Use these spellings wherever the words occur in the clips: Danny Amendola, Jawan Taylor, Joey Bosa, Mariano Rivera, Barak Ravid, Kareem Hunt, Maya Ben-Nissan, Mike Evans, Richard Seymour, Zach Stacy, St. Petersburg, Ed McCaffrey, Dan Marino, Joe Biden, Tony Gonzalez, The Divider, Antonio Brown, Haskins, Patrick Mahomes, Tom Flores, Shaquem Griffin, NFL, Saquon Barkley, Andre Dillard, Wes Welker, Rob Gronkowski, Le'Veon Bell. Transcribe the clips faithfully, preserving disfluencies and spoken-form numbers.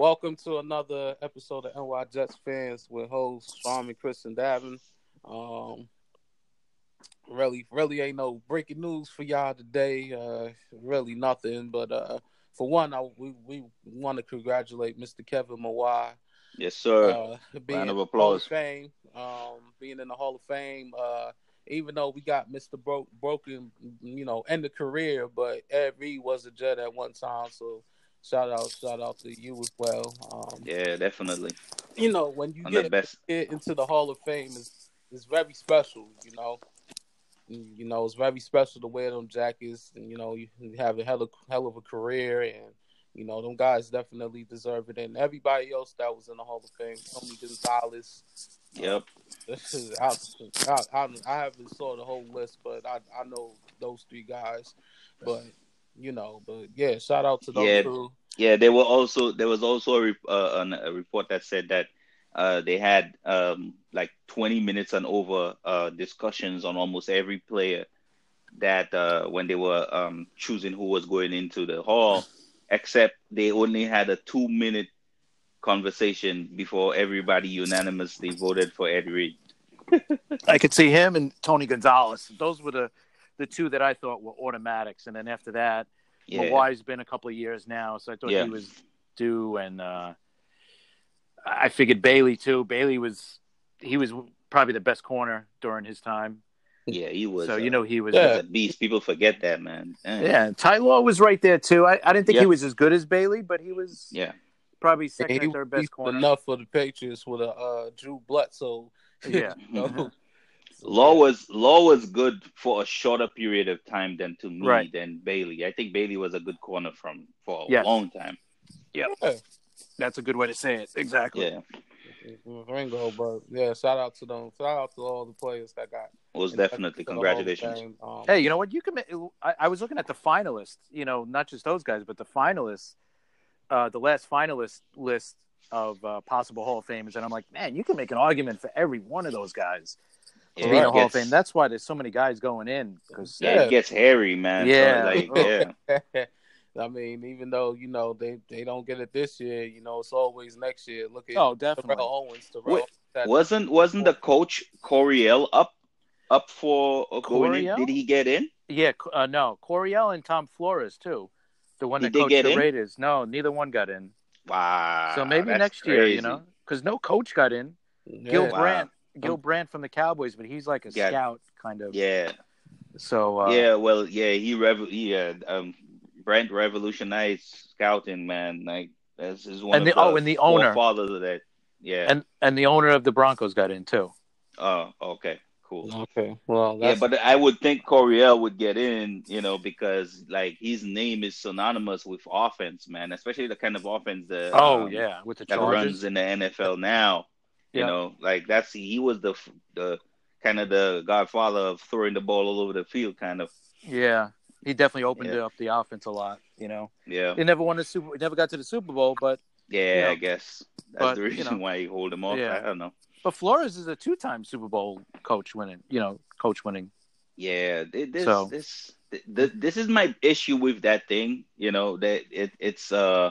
Welcome to another episode of N Y Jets Fans with hosts Sean and Kristen Davin. Um, really, really ain't no breaking news for y'all today. Uh, really nothing. But uh, for one, I, we we want to congratulate Mister Kevin Mawae. Yes, sir. Uh, Round of applause. Hall of Fame, um, being in the Hall of Fame. Uh, even though we got Mister Bro- Broken, you know, end of career, but Ed Reed was a Jet at one time, so. Shout out, shout out to you as well. Um, yeah, definitely. You know, when you get, get into the Hall of Fame, it's, it's very special, you know. You know, it's very special to wear them jackets. And, you know, you have a hell of, hell of a career. And, you know, them guys definitely deserve it. And everybody else that was in the Hall of Fame, Tony Gonzalez. Yep. I, I, I, I haven't saw the whole list, but I, I know those three guys. But... You know, but yeah, shout out to those yeah, two. Yeah, there were also there was also a, uh, a report that said that uh, they had um, like twenty minutes and over uh, discussions on almost every player that uh, when they were um, choosing who was going into the hall, except they only had a two minute conversation before everybody unanimously voted for Ed Reed. I could see him and Tony Gonzalez. Those were the. The two that I thought were automatics, and then after that, yeah. Mawae's been a couple of years now, so I thought yeah. he was due. And uh, I figured Bailey too. Bailey was he was probably the best corner during his time. Yeah, he was. So uh, you know he was, yeah. was a beast. People forget that, man. Damn. Yeah, Ty Law was right there too. I, I didn't think yeah. he was as good as Bailey, but he was. Yeah, probably second yeah, he, or third best corner. Enough for the Patriots with a uh, Drew Bledsoe. Yeah. You know? Law was Law was good for a shorter period of time than to me right. than Bailey. I think Bailey was a good corner from for a yes. long time. Yeah. yeah, that's a good way to say it. Exactly. Yeah, Ringo, but yeah, shout out to them. Shout out to all the players that got. Most definitely, congratulations. Um, hey, you know what? You can. I, I was looking at the finalists. You know, not just those guys, but the finalists. Uh, the last finalist list of uh, possible Hall of Famers, and I'm like, man, you can make an argument for every one of those guys. Yeah, being a Hall of Fame. That's why there's so many guys going in. Cause, yeah, yeah, it gets hairy, man. Yeah. So, like, yeah. I mean, even though, you know, they, they don't get it this year, you know, it's always next year. Look at oh, definitely. Terrell Owens. Terrell Wait, wasn't wasn't the coach, Coryell, up up for uh, going in? Did he get in? Yeah, uh, no. Coryell and Tom Flores, too. The one that coached the in? Raiders. No, neither one got in. Wow. So maybe next crazy. year, you know, because no coach got in. Yeah. Gil Brandt. Wow. Gil Brandt from the Cowboys, but he's like a yeah. scout kind of. Yeah. So. Uh, yeah, well, yeah, he rev, yeah, um, Brandt revolutionized scouting, man. Like this is one and the, of the oh, and the owner forefathers of that. Yeah. And and the owner of the Broncos got in too. Oh, okay, cool. Okay, well, that's... yeah, but I would think Coryell would get in, you know, because like his name is synonymous with offense, man, especially the kind of offense that oh um, yeah, with the that runs in the N F L now. You yeah. know, like that's he was the the kind of the godfather of throwing the ball all over the field, kind of. Yeah, he definitely opened yeah. up the offense a lot. You know, yeah, he never won the Super, never got to the Super Bowl, but yeah, you know, I guess that's but, the reason you know, why he hold him off. Yeah. I don't know. But Flores is a two-time Super Bowl coach winning. You know, coach winning. Yeah, this so. this this, this is my issue with that thing. You know that it it's uh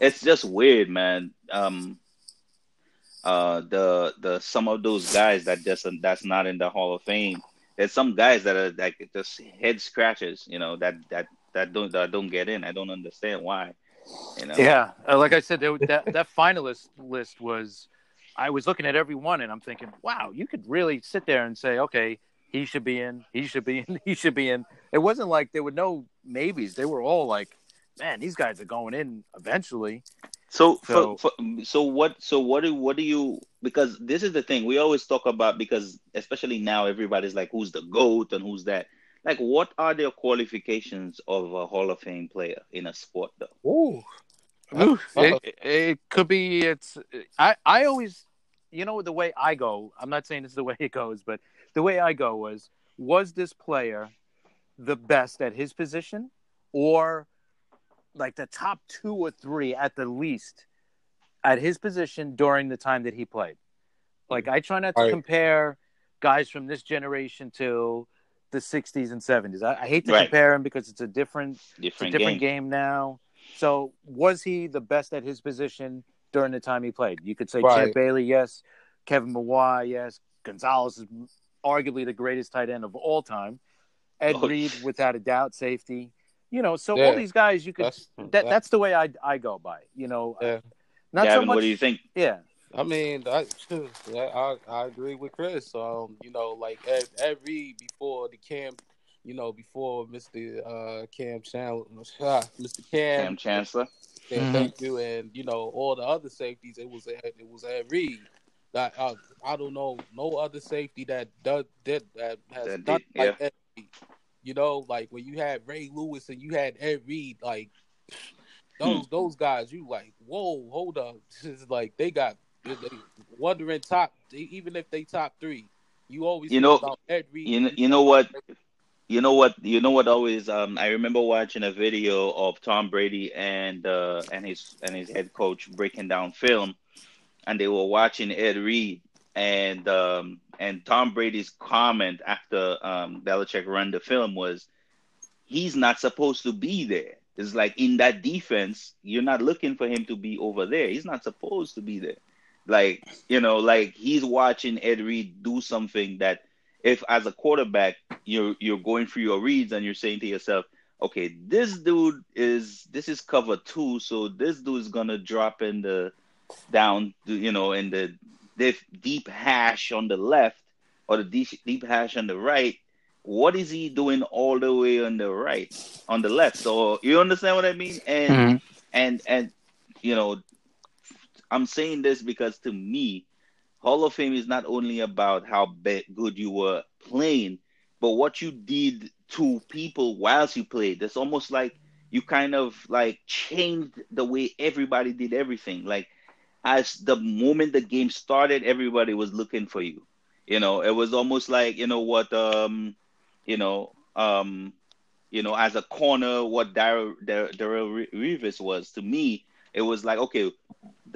it's just weird, man. Um. Uh, the the some of those guys that just that's not in the Hall of Fame. There's some guys that are like just head scratchers, you know, that that that don't that don't get in. I don't understand why. You know? Yeah, uh, like I said, there, that that finalist list was. I was looking at every one, and I'm thinking, wow, you could really sit there and say, okay, he should be in, he should be in, he should be in. It wasn't like there were no maybes. They were all like, man, these guys are going in eventually. So, so, for, for, so what? So what do what do you? Because this is the thing we always talk about. Because especially now, everybody's like, "Who's the GOAT?" and "Who's that?" Like, what are the qualifications of a Hall of Fame player in a sport, though? Ooh, Ooh. It, it could be. It's I. I always, you know, the way I go. I'm not saying it's the way it goes, but the way I go was: was this player the best at his position, or like the top two or three at the least at his position during the time that he played. Like I try not to right. compare guys from this generation to the sixties and seventies. I, I hate to right. compare them because it's a different, different, it's a different game. game now. So was he the best at his position during the time he played? You could say right. Champ Bailey, yes. Kevin Mawae, yes. Gonzalez is arguably the greatest tight end of all time. Ed oh. Reed, without a doubt, safety. You know, so yeah. all these guys, you could that's, that, that, that's the way I I go by. You know, yeah. uh, not Gavin, so much. What do you think? Yeah, I mean, I I, I agree with Chris. Um, you know, like Ed, Ed Reed before the camp. You know, before Mister Uh, Cam Chandler, Mister Cam, Cam Chancellor. Mm-hmm. Thank you, and you know all the other safeties. It was Ed, it was Ed Reed. That I, I don't know no other safety that does that, that has that done did, like yeah. Ed Reed. You know, like when you had Ray Lewis and you had Ed Reed, like those hmm. those guys, you like, whoa, hold up, this is like they got they, they wondering top, they, even if they top three, you always you know about Ed Reed. You know, you know what. You know what? You know what? Always, um, I remember watching a video of Tom Brady and uh, and his and his head coach breaking down film, and they were watching Ed Reed and um, and Tom Brady's comment after um, Belichick ran the film was, "He's not supposed to be there. It's like in that defense, you're not looking for him to be over there. He's not supposed to be there. Like you know, like he's watching Ed Reed do something that." If as a quarterback, you're you're going through your reads and you're saying to yourself, okay, this dude is this is cover two, so this dude is gonna drop in the down, you know, in the deep, deep hash on the left or the deep, deep hash on the right. What is he doing all the way on the right, on the left? So you understand what I mean? And mm-hmm. and and you know, I'm saying this because to me, Hall of Fame is not only about how be- good you were playing, but what you did to people whilst you played. It's almost like you kind of like changed the way everybody did everything. Like as the moment the game started, everybody was looking for you. You know, it was almost like, you know what, um, you know, um, you know, as a corner, what Darrelle Revis was to me. It was like, okay,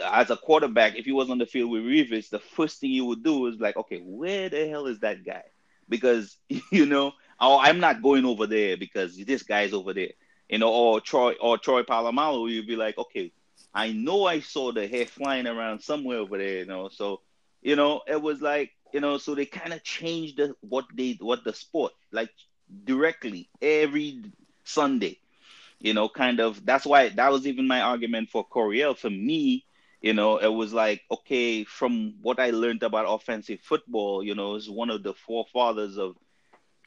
as a quarterback, if you was on the field with Revis, the first thing you would do is like, okay, where the hell is that guy? Because, you know, oh, I'm not going over there because this guy's over there. You know, or Troy or Troy Polamalu, you'd be like, okay, I know I saw the hair flying around somewhere over there, you know. So, you know, it was like, you know, so they kind of changed the, what they what the sport, like directly every Sunday. You know, kind of, that's why, that was even my argument for Coryell. For me, you know, it was like, okay, from what I learned about offensive football, you know, is one of the forefathers of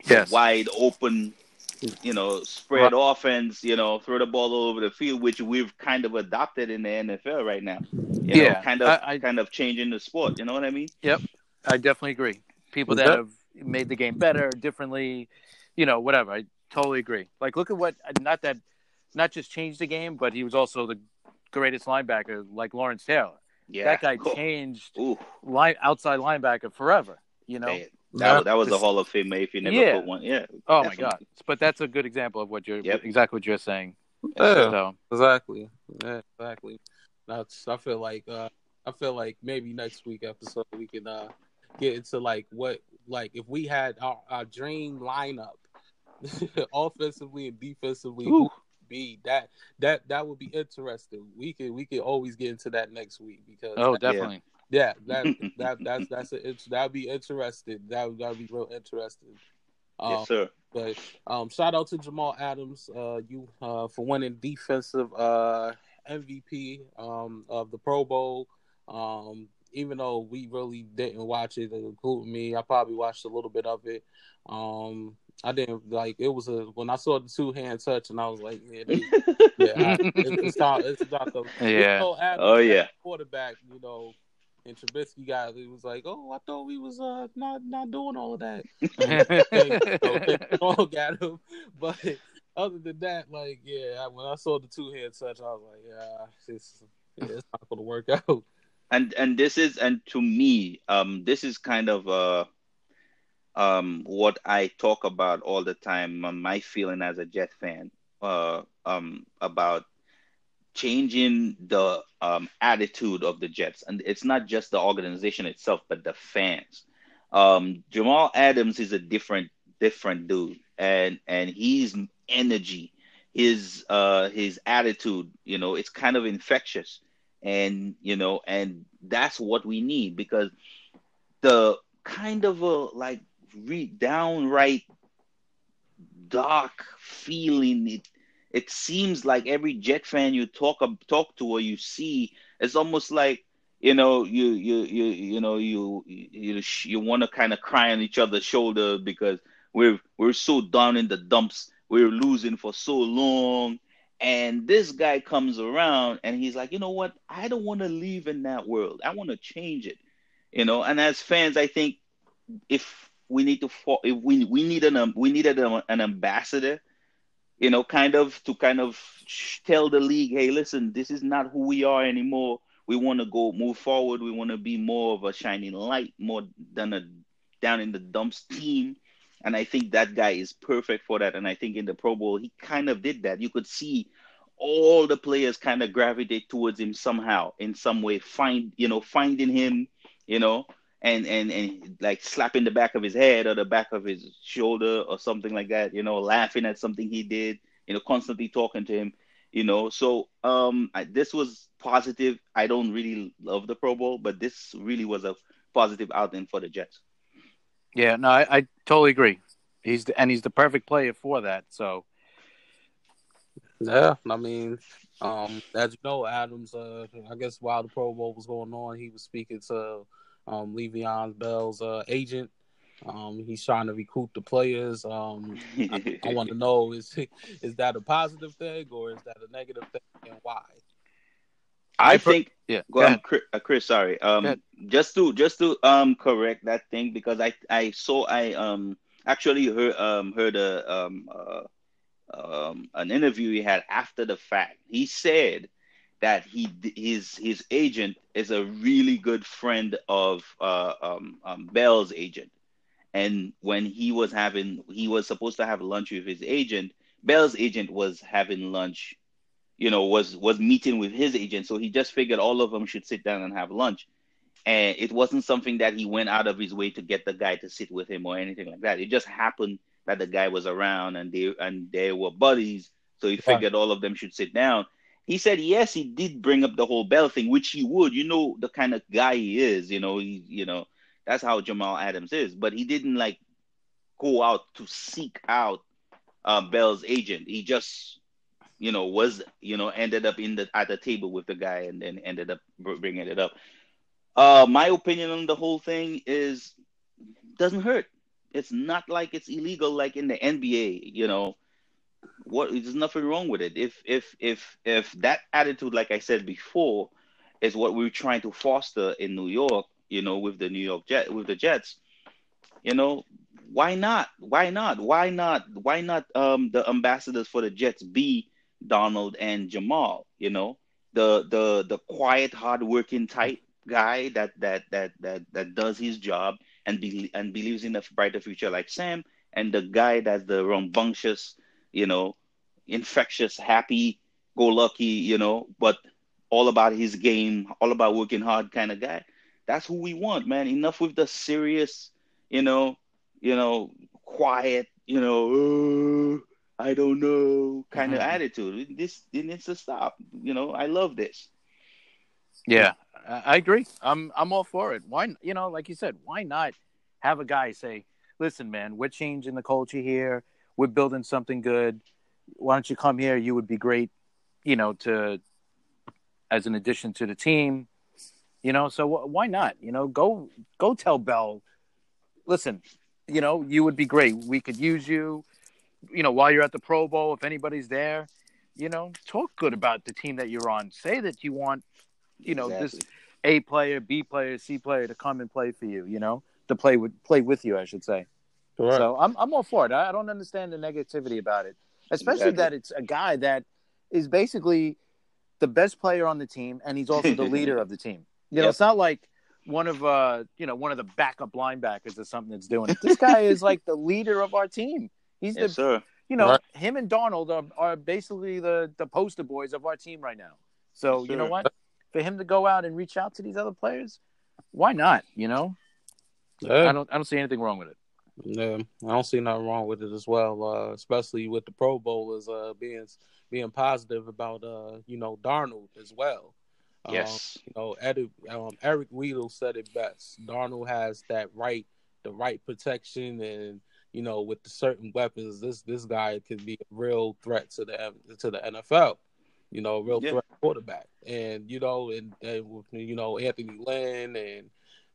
yes. wide open, you know, spread right. offense, you know, throw the ball all over the field, which we've kind of adopted in the N F L right now. You yeah. know, kind of, I, I, kind of changing the sport, you know what I mean? Yep, I definitely agree. People that yep. have made the game better, differently, you know, whatever, I totally agree. Like, look at what, not that... not just changed the game, but he was also the greatest linebacker, like Lawrence Taylor. Yeah, that guy cool. changed line, outside linebacker forever. You know, hey, that, that was the Hall of Fame if you never yeah. put one. Yeah. Oh definitely. My God! But that's a good example of what you're yep. exactly what you're saying. Yeah, so. exactly, yeah, exactly. That's. I feel like uh, I feel like maybe next week episode we can uh, get into like what like if we had our, our dream lineup offensively and defensively. Ooh. Be that that that would be interesting. We could we could always get into that next week because oh that, definitely yeah that that that's that's a that'd be interesting that that'd be real interesting. Um, yes sir. But um, shout out to Jamal Adams, uh, you uh, for winning defensive uh M V P um of the Pro Bowl. Um, even though we really didn't watch it, including me, I probably watched a little bit of it. Um. I didn't like it was a when I saw the two hand touch and I was like, yeah, they, yeah I, it's, it's not it's not the yeah. oh yeah quarterback, you know, and Trubisky guys. It was like, oh, I thought we was uh not not doing all of that. All got him, but other than that, like yeah, when I saw the two hand touch, I was like, yeah, it's yeah, it's not going to work out. And and this is and to me, um, this is kind of uh. Um, what I talk about all the time, my feeling as a Jet fan, uh, um, about changing the um, attitude of the Jets. And it's not just the organization itself, but the fans. Um, Jamal Adams is a different, different dude. And, and his energy, his uh, his attitude. You know, it's kind of infectious, and you know, and that's what we need, because the kind of a like re- downright dark feeling it it seems like every Jet fan you talk talk to or you see, it's almost like, you know, you you you you know you you you want to kind of cry on each other's shoulder because we're we're so down in the dumps. We're losing for so long, and this guy comes around and he's like, you know what? I don't want to live in that world. I want to change it, you know. And as fans, I think if we need to, if we we need an we needed an ambassador, you know, kind of to kind of tell the league, hey, listen, this is not who we are anymore. We want to go move forward. We want to be more of a shining light, more than a down in the dumps team. And I think that guy is perfect for that. And I think in the Pro Bowl, he kind of did that. You could see all the players kind of gravitate towards him somehow, in some way, find, you know, finding him, you know, and, and, and like slapping the back of his head or the back of his shoulder or something like that, you know, laughing at something he did, you know, constantly talking to him. You know, so um, I, this was positive. I don't really love the Pro Bowl, but this really was a positive outing for the Jets. Yeah, no, I, I totally agree. He's the, and he's the perfect player for that. So, yeah, I mean, um, as you know, Adams, uh, I guess while the Pro Bowl was going on, he was speaking to um, Le'Veon Bell's uh, agent. Um, he's trying to recruit the players. Um, I, I want to know, is is that a positive thing or is that a negative thing, and why? I, I think, per- yeah. Go ahead. Um, Chris, sorry. Um, just to just to um correct that thing, because I I saw I um actually heard um heard a um uh, um an interview he had after the fact. He said that he his his agent is a really good friend of uh um, um Bell's agent. And when he was having, he was supposed to have lunch with his agent, Bell's agent was having lunch, you know, was, was meeting with his agent. So he just figured all of them should sit down and have lunch. And it wasn't something that he went out of his way to get the guy to sit with him or anything like that. It just happened that the guy was around and they, and they were buddies. So he figured all of them should sit down. He said, yes, he did bring up the whole Bell thing, which he would, you know, the kind of guy he is, you know, he, you know, that's how Jamal Adams is, but he didn't like go out to seek out uh, Bell's agent. He just, you know, was, you know, ended up in the at the table with the guy and then ended up bringing it up. Uh, my opinion on the whole thing is, doesn't hurt. It's not like it's illegal, like in the N B A. You know, what? There's nothing wrong with it. If if if if that attitude, like I said before, is what we're trying to foster in New York. You know, with the New York Jet, with the Jets, you know, why not? Why not? Why not? Why not? Um, the ambassadors for the Jets be Donald and Jamal. You know, the the the quiet, hardworking type guy that that that that that does his job and be, and believes in a brighter future, like Sam, and the guy that's the rambunctious, you know, infectious, happy, go lucky, you know, but all about his game, all about working hard kind of guy. That's who we want, man. Enough with the serious, you know, you know, quiet, you know, oh, I don't know kind mm-hmm. of attitude. This it needs to stop. You know, I love this. Yeah, I agree. I'm I'm all for it. Why, you know, like you said, why not have a guy say, "Listen, man, we're changing the culture here. We're building something good. Why don't you come here? You would be great, you know, to as an addition to the team." You know, so w- why not? You know, go go tell Bell, listen, you know, you would be great. We could use you, you know, while you're at the Pro Bowl, if anybody's there, you know, talk good about the team that you're on. Say that you want, you know, exactly. this A player, B player, C player to come and play for you, you know, to play with, play with you, I should say. Correct. So I'm I'm all for it. I, I don't understand the negativity about it, especially exactly. that it's a guy that is basically the best player on the team, and he's also the leader of the team. You know, yep. It's not like one of uh, you know, one of the backup linebackers or something that's doing it. This guy is like the leader of our team. He's yes, the, sir. You know, right. him and Donald are, are basically the, the poster boys of our team right now. So yes, you know sir. What, for him to go out and reach out to these other players, why not? You know, yeah. I don't I don't see anything wrong with it. Yeah, I don't see nothing wrong with it as well, uh, especially with the Pro Bowlers uh, being being positive about uh, you know Darnold as well. Yes, um, you know Ed, um, Eric Weddle said it best. Darnold has that right, the right protection, and you know with the certain weapons, this this guy could be a real threat to the to the N F L. You know, a real yeah. threat quarterback, and you know, and, and you know Anthony Lynn and.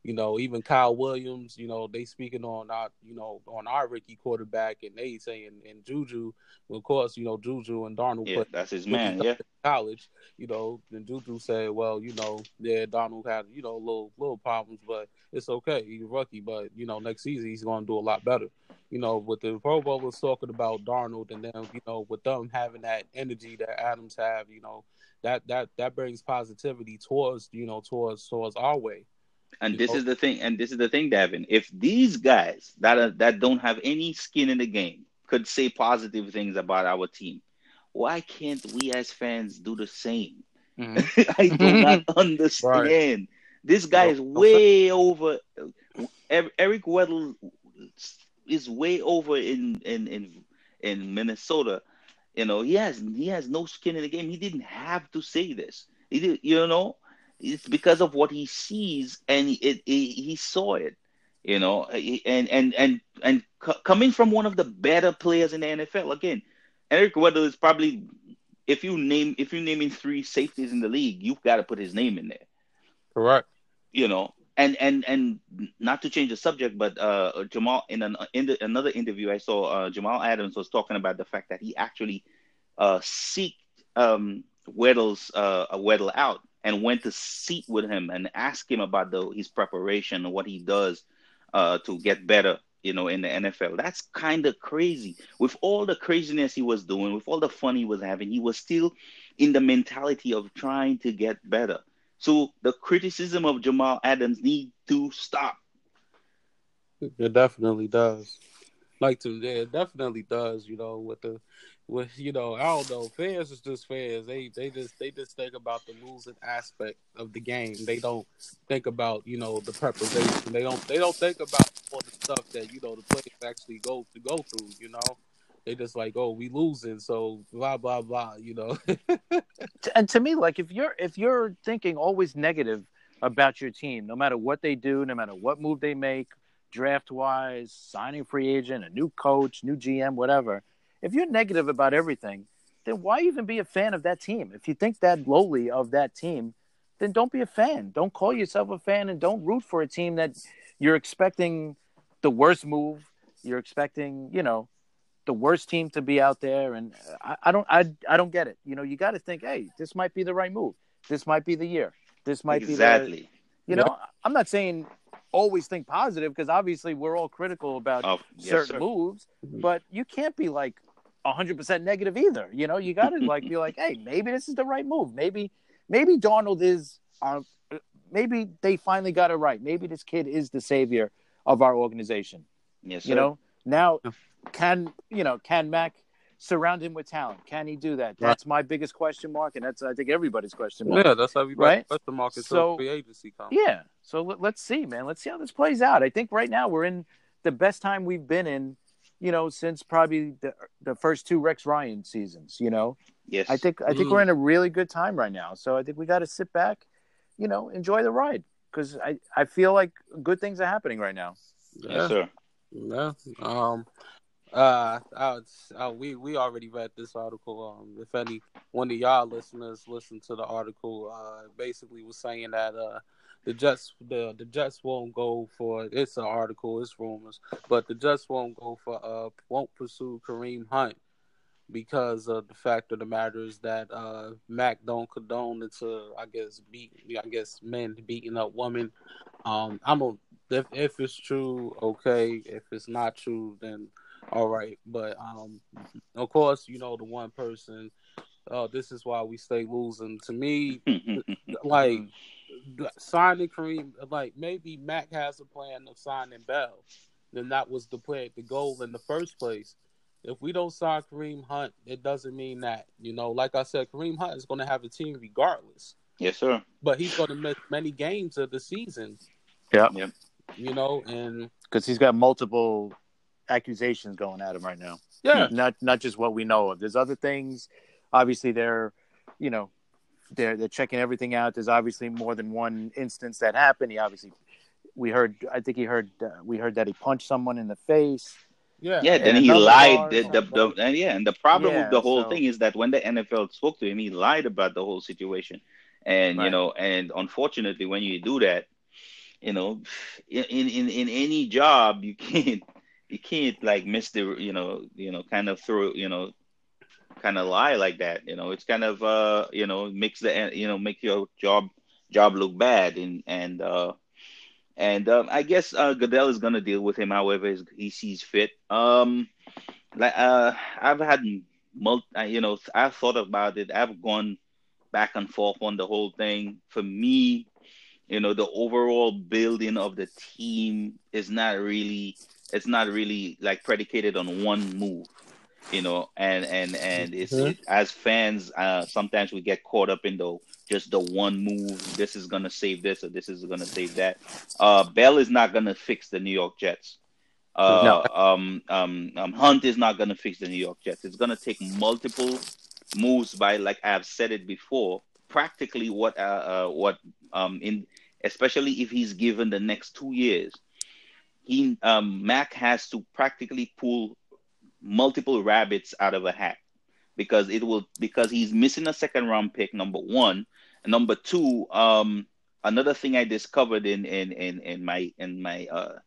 You know, even Kyle Williams, you know, they speaking on our, you know, on our rookie quarterback, and they saying, and JuJu, well, of course, you know, JuJu and Darnold. Yeah, put, that's his man, yeah. College, you know, and JuJu said, well, you know, yeah, Darnold had, you know, little little problems, but it's okay. He's a rookie, but, you know, next season he's going to do a lot better. You know, with the Pro Bowlers talking about Darnold and them, you know, with them having that energy that Adams have, you know, that that, that brings positivity towards, you know, towards towards our way. And this is the thing, and this is the thing, Davin. If these guys that are, that don't have any skin in the game could say positive things about our team, why can't we as fans do the same? Mm-hmm. I do not understand. Right. This guy is way over. Eric Weddle is way over in in in, in Minnesota. You know, he has he has no skin in the game. He didn't have to say this. He did, you know. It's because of what he sees, and it, it, he saw it, you know, and and and and c- coming from one of the better players in the N F L. Again, Eric Weddle is probably, if you name if you naming three safeties in the league, you've got to put his name in there. Correct. You know, and and, and not to change the subject, but uh, Jamal in, an, in the, another interview I saw, uh, Jamal Adams was talking about the fact that he actually uh, seeked um, Weddle's uh, Weddle out. And went to sit with him and ask him about the, his preparation and what he does uh, to get better, you know, in the N F L. That's kind of crazy. With all the craziness he was doing, with all the fun he was having, he was still in the mentality of trying to get better. So the criticism of Jamal Adams needs to stop. It definitely does. Like to, yeah, it definitely does. You know, with the. Well, you know, I don't know. Fans is just fans. They they just they just think about the losing aspect of the game. They don't think about, you know, the preparation. They don't they don't think about all the stuff that, you know, the players actually go to go through. You know, they just like, oh, we losing, so blah blah blah. You know, and to me, like if you're if you're thinking always negative about your team, no matter what they do, no matter what move they make, draft wise, signing free agent, a new coach, new G M, whatever. If you're negative about everything, then why even be a fan of that team? If you think that lowly of that team, then don't be a fan. Don't call yourself a fan, and don't root for a team that you're expecting the worst move. You're expecting, you know, the worst team to be out there, and I, I don't, I, I don't get it. You know, you got to think, hey, this might be the right move. This might be the year. This might exactly. be exactly. You know, yeah. I'm not saying. Always think positive, because obviously we're all critical about oh, yes, certain sir. moves, but you can't be like one hundred percent negative either. You know, you got to like be like, hey, maybe this is the right move. Maybe, maybe Darnold is, uh, maybe they finally got it right. Maybe this kid is the savior of our organization. Yes, sir. You know, now can you know can Mac surround him with talent? Can he do that? That's right. My biggest question mark, and that's I think everybody's question mark. Yeah, that's everybody's right? question mark is so, free agency. Comment. Yeah. So let's see, man. Let's see how this plays out. I think right now we're in the best time we've been in, you know, since probably the the first two Rex Ryan seasons, you know. Yes. I think I think mm. we're in a really good time right now. So I think we got to sit back, you know, enjoy the ride, because I, I feel like good things are happening right now. Yeah. Yes, sir. Yeah. Um. Uh, I, I, we we already read this article. Um, if any one of y'all listeners listened to the article, uh, basically was saying that uh. The Jets, the, the Jets won't go for it's an article, it's rumors, but the Jets won't go for uh won't pursue Kareem Hunt because of the fact of the matter is that uh Mac don't condone to I guess beat I guess men beating up women. Um, I'm a if if it's true, okay. If it's not true, then all right. But um, of course, you know the one person. Oh, uh, this is why we stay losing. To me, like. Signing Kareem, like maybe Mac has a plan of signing Bell, then that was the plan, the goal in the first place. If we don't sign Kareem Hunt, it doesn't mean that, you know, like I said, Kareem Hunt is going to have a team regardless. Yes, sir. But he's going to miss many games of the season. Yeah, yeah. You know, and because he's got multiple accusations going at him right now. Yeah. Not not just what we know of. There's other things. Obviously, they're, you know, they're they're checking everything out. There's obviously more than one instance that happened. He obviously, we heard, I think he heard, uh, we heard that he punched someone in the face. Yeah, yeah. Then he lied. The, the, the, the, yeah, and the problem yeah, with the whole so. thing is that when the N F L spoke to him, he lied about the whole situation. And, right. you know, and unfortunately, when you do that, you know, in, in, in any job, you can't, you can't like miss the, you know, you know, kind of throw, you know, kind of lie like that. You know, it's kind of, uh, you know, makes the, you know, make your job, job look bad. And, and, uh, and um, I guess uh, Goodell is going to deal with him however he sees fit. Um, like uh, I've had, multi, you know, I've thought about it. I've gone back and forth on the whole thing. For me, you know, the overall building of the team is not really, it's not really like predicated on one move, you know, and, and, and it's, mm-hmm. it, as fans, uh, sometimes we get caught up in the, just the one move. This is going to save this or this is going to save that. Uh, Bell is not going to fix the New York Jets. Uh, no. um, um, um, Hunt is not going to fix the New York Jets. It's going to take multiple moves by, like I've said it before, practically what, uh, uh, what, um, in, especially if he's given the next two years, he, um, Mac has to practically pull multiple rabbits out of a hat. Because it will, because he's missing a second round pick, number one, and number two. Um, another thing I discovered in in, in, in my in my uh,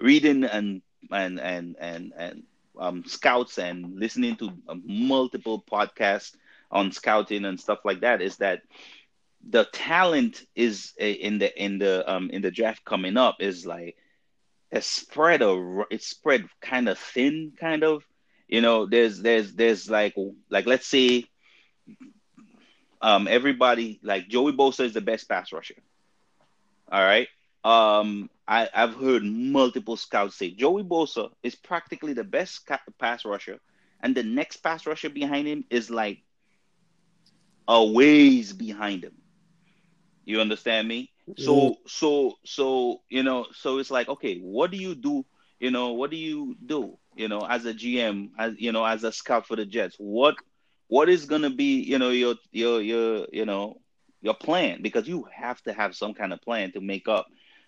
reading and and and and, and um, scouts and listening to uh, multiple podcasts on scouting and stuff like that is that the talent is uh, in the in the um, in the draft coming up is like it's spread a, it's spread kind of thin, kind of. You know, there's, there's, there's like, like, let's say, um, everybody, like Joey Bosa is the best pass rusher. All right. Um, I, I've heard multiple scouts say Joey Bosa is practically the best pass rusher. And the next pass rusher behind him is like a ways behind him. You understand me? Mm-hmm. So, so, so, you know, so it's like, okay, what do you do? You know, what do you do? You know, as a G M, as you know, as a scout for the Jets, what what is gonna be, you know, your your your you know your plan? Because you have to have some kind of plan to make up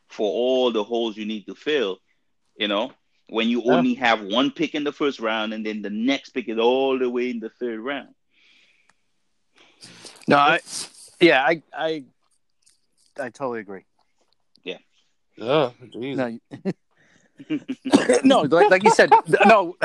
for all the holes you need to fill. You know, when you yeah. only have one pick in the first round and then the next pick is all the way in the third round. No, I, yeah, I I I totally agree. Yeah. Oh, geez. No, you- no, like, like you said, no,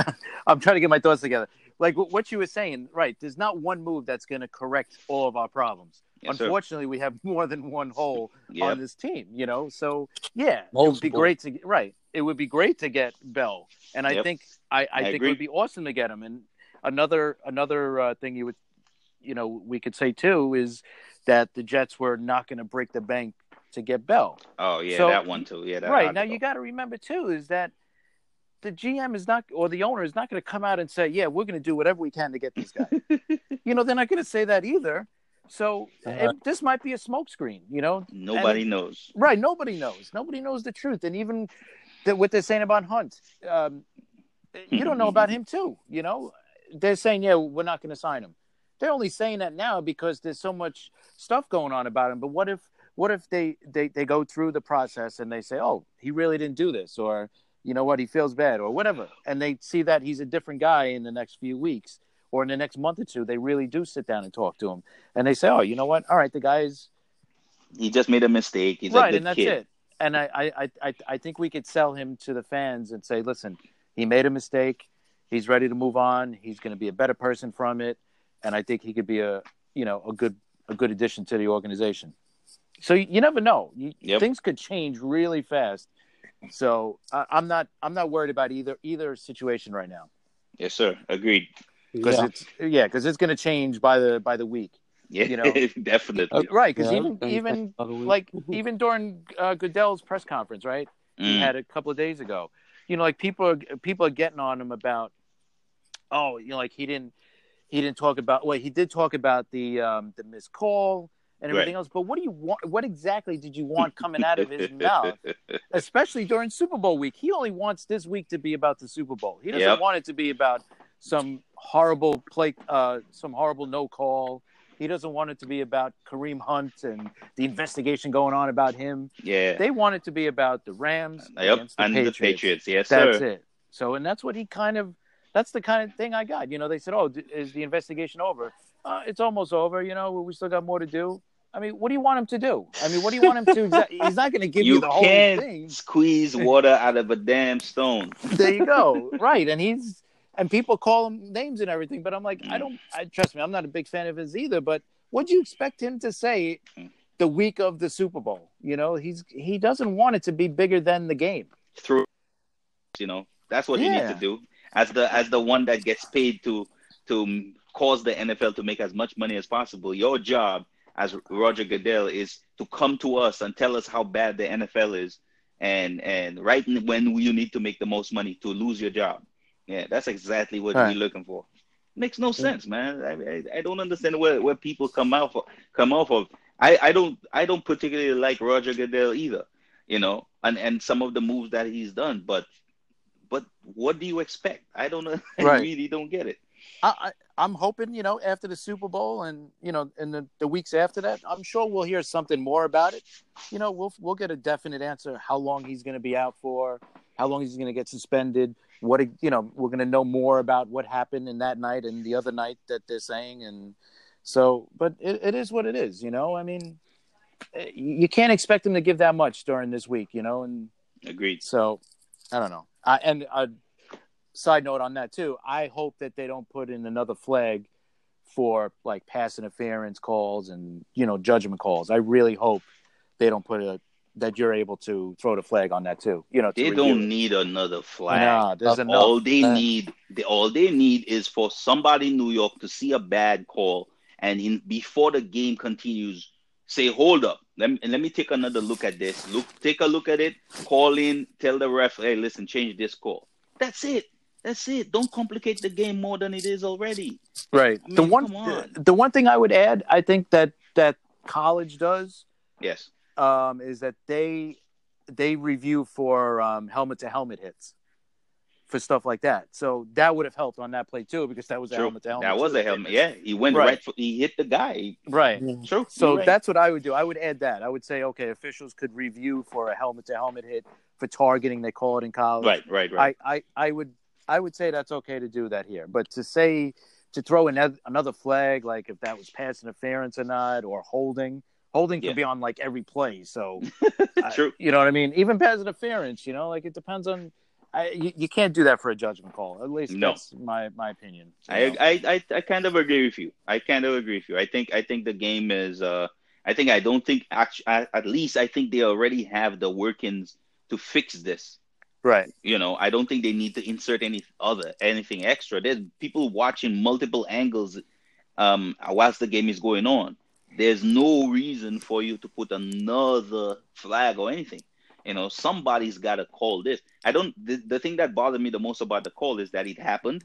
I'm trying to get my thoughts together. Like what you were saying, right, there's not one move that's going to correct all of our problems. Yes, Unfortunately, sir. we have more than one hole yep. on this team, you know? So, yeah, Multiple. it would be great to – right, it would be great to get Bell. And I yep. think I, I, I think agree. it would be awesome to get him. And another another uh, thing you would – you know, we could say too is that the Jets were not going to break the bank to get Bell. Oh, yeah, so, that one too. Yeah, that right. Now, you got to remember too is that the G M is not, or the owner is not going to come out and say, yeah, we're going to do whatever we can to get this guy. You know, they're not going to say that either. So uh-huh. it, this might be a smokescreen, you know? Nobody and, knows. Right. Nobody knows. Nobody knows the truth. And even the, what they're saying about Hunt, um, you don't know about him too, you know? They're saying, yeah, we're not going to sign him. They're only saying that now because there's so much stuff going on about him. But what if, What if they, they, they go through the process and they say, oh, he really didn't do this, or, you know what, he feels bad or whatever. And they see that he's a different guy in the next few weeks or in the next month or two. They really do sit down and talk to him. And they say, oh, you know what? All right, the guy is. He just made a mistake. He's right, a good and that's kid. it. And I, I, I, I think we could sell him to the fans and say, listen, he made a mistake. He's ready to move on. He's going to be a better person from it. And I think he could be a, you know, a good a good addition to the organization. So you never know. You, yep. Things could change really fast. So I, I'm not I'm not worried about either either situation right now. Yes, sir. Agreed. Because yeah. it's yeah, because it's going to change by the by the week. Yeah, you know? Definitely. Right, because yeah, even even like even during uh, Goodell's press conference, right, mm. he had a couple of days ago. You know, like people are people are getting on him about, oh, you know, like he didn't he didn't talk about. Well, he did talk about the um, the missed call. and everything right. else. But what do you want? What exactly did you want coming out of his mouth, especially during Super Bowl week? He only wants this week to be about the Super Bowl. He doesn't yep. want it to be about some horrible play, uh, some horrible no call. He doesn't want it to be about Kareem Hunt and the investigation going on about him. Yeah, they want it to be about the Rams yep. against the and Patriots. the Patriots. Yes, that's sir. it. So, and that's what he kind of. That's the kind of thing I got. You know, they said, oh, is the investigation over? Uh, it's almost over. You know, we still got more to do. I mean, what do you want him to do? I mean, what do you want him to do? He's not going to give you, you the whole thing. You can't squeeze water out of a damn stone. There you go. Right. And he's and people call him names and everything. But I'm like, mm. I don't I, trust me, I'm not a big fan of his either. But what do you expect him to say the week of the Super Bowl? You know, he's he doesn't want it to be bigger than the game. Through, you know, that's what yeah. he needs to do. As the as the one that gets paid to to cause the N F L to make as much money as possible, your job as Roger Goodell is to come to us and tell us how bad the N F L is, and and right when you need to make the most money to lose your job. Yeah, that's exactly what All right. we're looking for. Makes no sense, man. I I don't understand where, where people come out for, come off of. I, I don't I don't particularly like Roger Goodell either, you know, and, and some of the moves that he's done, but. But what do you expect? I don't know. I right. really don't get it. I, I, I'm hoping, you know, after the Super Bowl and, you know, in the, the weeks after that, I'm sure we'll hear something more about it. You know, we'll we'll get a definite answer how long he's going to be out for, how long he's going to get suspended, what, you know, we're going to know more about what happened in that night and the other night that they're saying. And so, but it, it is what it is, you know. I mean, you can't expect him to give that much during this week, you know. And Agreed. So, I don't know. Uh, and a side note on that, too, I hope that they don't put in another flag for, like, pass interference calls and, you know, judgment calls. I really hope they don't put a – that you're able to throw the flag on that, too. You know, They don't it. need another flag. No, there's enough. All they, uh, need, they, all they need is for somebody in New York to see a bad call and in, before the game continues, say, hold up. Let me, let me take another look at this. Look, take a look at it. Call in. Tell the ref, hey, listen, change this call. That's it. That's it. Don't complicate the game more than it is already. Right. I mean, the one, on. the, the one thing I would add, I think that that college does. Yes. Um, is that they they review for um, helmet to helmet hits for stuff like that. So that would have helped on that play too, because that was a True. helmet to helmet. That was a helmet. Yeah. He went right. right for, he hit the guy. Right. Mm-hmm. True. So right. that's what I would do. I would add that. I would say, okay, officials could review for a helmet to helmet hit for targeting. They call it in college. Right. Right. Right. I, I, I would, I would say that's okay to do that here, but to say, to throw another, another flag, like if that was pass interference or not, or holding, holding yeah. could be on like every play. So True. I, you know what I mean? Even pass interference, you know, like it depends on, I, you, you can't do that for a judgment call. At least no. that's my, my opinion. I, I, I I kind of agree with you. I kind of agree with you. I think I think the game is. Uh, I think I don't think actually, I, at least I think they already have the workings to fix this. Right. You know, I don't think they need to insert any other anything extra. There's people watching multiple angles, um, whilst the game is going on. There's no reason for you to put another flag or anything. You know, somebody's got to call this. I don't. The, the thing that bothered me the most about the call is that it happened,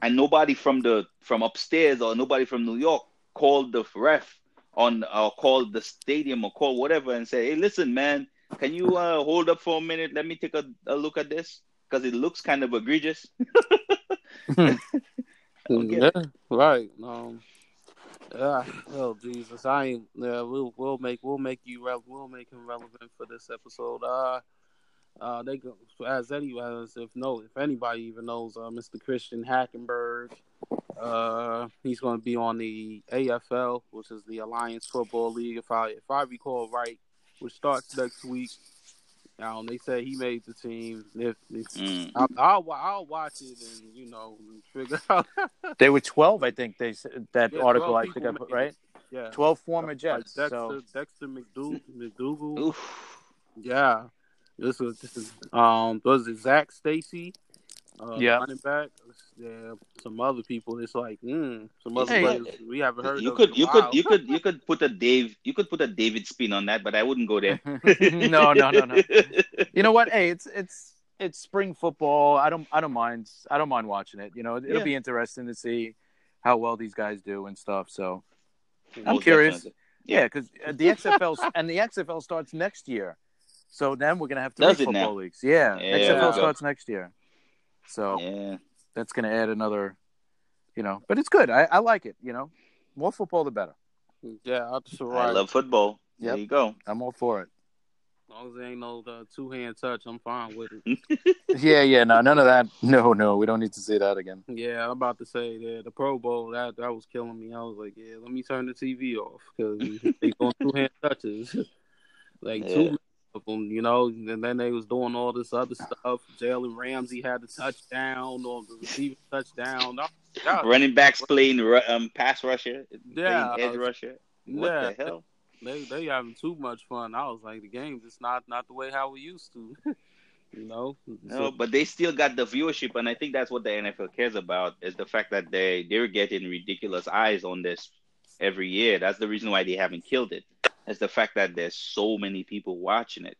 and nobody from the from upstairs or nobody from New York called the ref on or called the stadium or called whatever and said, "Hey, listen, man, can you uh, hold up for a minute? Let me take a, a look at this because it looks kind of egregious." yeah, right. Um, Uh, oh Jesus! I ain't. Uh, we'll we'll make we'll make you re- we'll make him relevant for this episode. Uh, uh, they go as anyone as if no if anybody even knows uh, Mister Christian Hackenberg. Uh, he's going to be on the A F L, which is the Alliance Football League, if I if I recall right, which starts next week. Um, they say he made the team. If, if, mm. I'll, I'll I'll watch it and you know figure out. They were twelve, I think. They said that yeah, article I think I put right. Yeah, twelve former Jets. Like Dexter, so. Dexter McDou- McDougal. Oof. Yeah, this was this is um was it Zach Stacy. Uh, yeah, running back. Yeah, some other people. It's like mm, some other hey, players we haven't heard. You of could, in a you while. could, you could, you could put a Dave, you could put a David spin on that, but I wouldn't go there. no, no, no, no. You know what? Hey, it's it's it's spring football. I don't, I don't mind. I don't mind watching it. You know, it'll yeah. be interesting to see how well these guys do and stuff. So I'm Most curious. Definitely. Yeah, because the X F L and the X F L starts next year, so then we're gonna have three football now? leagues. Yeah, yeah X F L starts next year, so yeah. that's gonna add another, you know. But it's good. I, I like it. You know, more football the better. Yeah, I'll just I love football. Yep. There you go. I'm all for it. As long as there ain't no uh, two-hand touch, I'm fine with it. yeah, yeah, no, none of that. No, no, we don't need to see that again. Yeah, I'm about to say that the Pro Bowl, that that was killing me. I was like, yeah, let me turn the T V off because they doing two-hand touches. like, yeah. two of them, you know, and then they was doing all this other stuff. Jalen Ramsey had the touchdown or the receiver touchdown. No, no. Running backs playing um, pass rusher, yeah, playing edge rusher. What yeah. the hell? They they having too much fun. I was like, the game's just not, not the way how we used to, you know? No, so, but they still got the viewership, and I think that's what the N F L cares about, is the fact that they, they're getting ridiculous eyes on this every year. That's the reason why they haven't killed it. It's the fact that there's so many people watching it.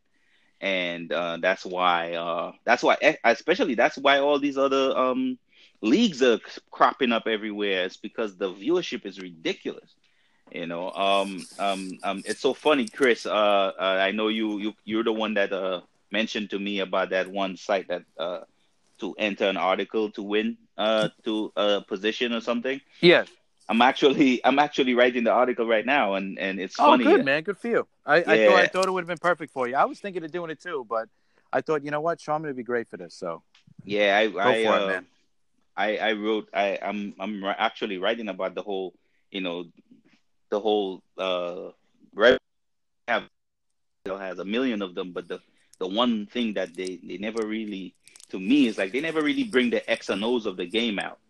And uh, that's why, uh, that's why, especially that's why all these other um, leagues are cropping up everywhere. It's because the viewership is ridiculous. You know, um, um, um, it's so funny, Chris. Uh, uh, I know you, you, you're the one that uh, mentioned to me about that one site that uh, to enter an article to win uh, to a position or something. Yes, I'm actually, I'm actually writing the article right now, and, and it's oh, funny. Oh, good man, good for you. I, yeah. I thought, I thought it would have been perfect for you. I was thinking of doing it too, but I thought, you know what, Sean would be great for this. So yeah, I, Go I, for uh, it, man. I, I wrote, I, I'm, I'm actually writing about the whole, you know. The whole uh, have has a million of them, but the, the one thing that they, they never really, to me, is like they never really bring the X and O's of the game out.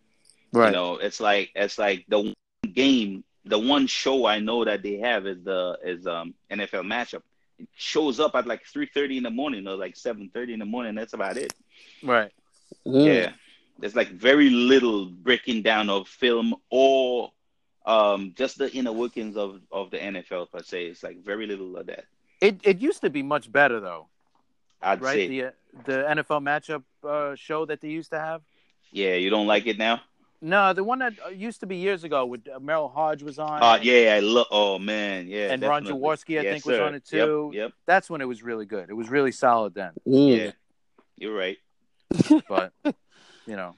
Right. You know, it's like it's like the one game, the one show I know that they have is the is um N F L Matchup. It shows up at like three thirty in the morning or like seven thirty in the morning. That's about it. Right. Yeah. yeah. There's like very little breaking down of film or. Um, just the inner workings of, of the N F L per se. It's like very little of that. It it used to be much better though. I'd right? say the uh, the N F L Matchup uh, show that they used to have. Yeah, you don't like it now? No, the one that used to be years ago with uh, Merrill Hodge was on. Uh, yeah, I love. Oh man, yeah. And definitely. Ron Jaworski, I yes, think, sir. was on it too. Yep, yep. That's when it was really good. It was really solid then. Mm. Yeah, you're right. But you know.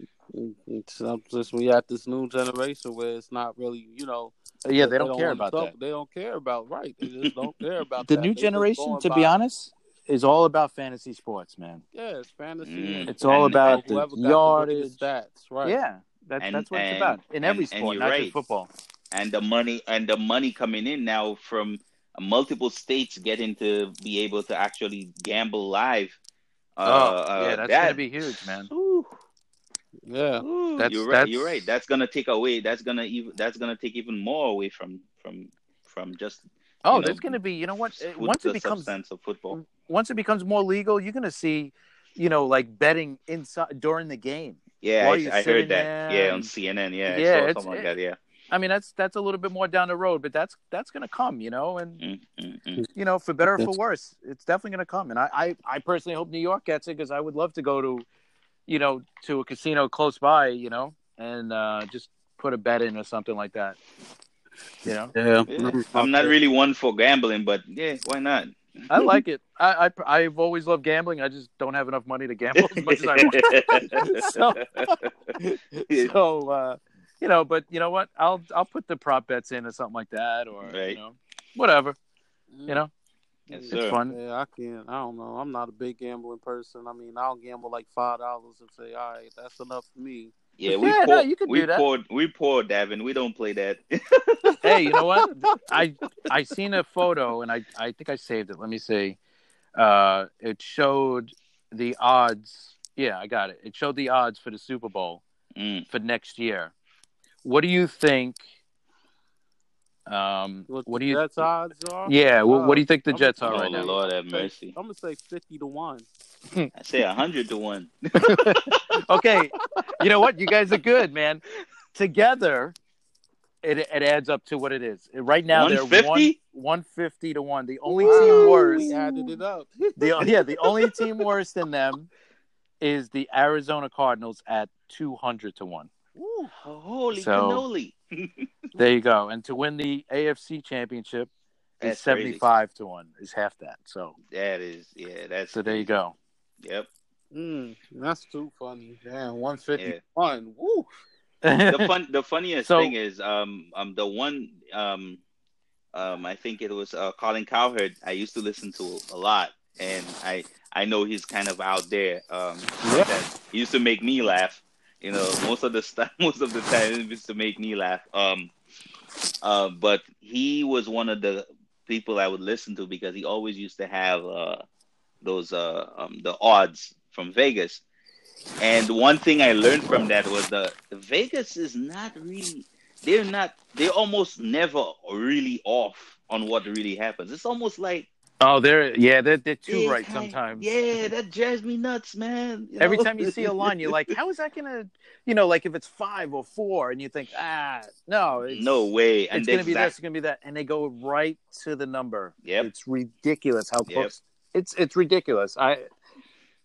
It's just we got this new generation where it's not really, you know. Yeah, they, they don't, don't care about talk, that. They don't care about right. They just don't care about the that. new they generation. To be honest, is all about fantasy sports, man. Yeah, it's fantasy. Mm. It's and, all about the yardage, stats, right? Yeah, that's and, that's what and, it's about in and, every sport, not right. just football. And the money and the money coming in now from multiple states getting to be able to actually gamble live. Oh, uh, yeah, that's that, gonna be huge, man. Whew. Yeah, Ooh, that's, you're right. That's... You're right. That's gonna take away. That's gonna even. That's gonna take even more away from from from just. Oh, there's know, gonna be. You know what? Once it becomes of football. Once it becomes more legal, you're gonna see, you know, like betting inside during the game. Yeah, I, I heard that. There. Yeah, on C N N. Yeah, yeah, I saw something it, like that. Yeah. I mean, that's that's a little bit more down the road, but that's that's gonna come, you know, and mm, mm, mm. you know, for better or for worse, it's definitely gonna come. And I I, I personally hope New York gets it because I would love to go to. you know, to a casino close by, you know, and uh, just put a bet in or something like that, you know? Yeah. yeah. I'm not really one for gambling, but yeah, why not? I like it. I, I, I've always loved gambling. I just don't have enough money to gamble as much as I want. so, so uh, you know, but you know what? I'll I'll put the prop bets in or something like that or, right. you know, whatever, you know? Yes, it's sir. fun. Yeah, I can. I don't know. I'm not a big gambling person. I mean, I'll gamble like five dollars and say, "All right, that's enough for me." Yeah, we yeah, poor, no, you can we do that. Poor, we poor, Davin. We don't play that. Hey, you know what? I I seen a photo and I, I think I saved it. Let me see. Uh, it showed the odds. Yeah, I got it. It showed the odds for the Super Bowl mm. for next year. What do you think? Um, what, what do you? Jets odds are? Yeah. Uh, what do you think the I'm Jets gonna, are right oh, now? Oh Lord, have mercy! I'm gonna say fifty to one. I say a hundred to one. Okay, you know what? You guys are good, man. Together, it it adds up to what it is. Right now, one fifty? They're one one fifty to one. The only Whoa. team worse. We added it up. the, yeah, the only team worse than them is the Arizona Cardinals at two hundred to one. Ooh, holy so, cannoli. There you go. And to win the A F C championship, That's it's seventy-five crazy. To one is half that. So that is, yeah, that's so. There you go. Yep. Mm, that's too funny. Damn, one fifty-one. Yeah. Woo. the fun, the funniest so, thing is, um, um, the one, um, um, I think it was uh, Colin Cowherd. I used to listen to a lot, and I, I know he's kind of out there. Um, yeah. that he used to make me laugh. You know, most of the st- most of the time, it used to make me laugh. Um, uh, but he was one of the people I would listen to because he always used to have uh, those uh, um, the odds from Vegas. And one thing I learned from that was the, the Vegas is not really they're not they're almost never really off on what really happens. It's almost like oh they're yeah they're they're too right kinda, sometimes. Yeah, that drives me nuts, man. You Every know? time you see a line, you're like, how is that gonna you know like if it's five or four, and you think ah no it's, no way and it's gonna be that it's gonna be that, and they go right to the number. Yep. It's ridiculous how close. Yep. It's it's ridiculous. I.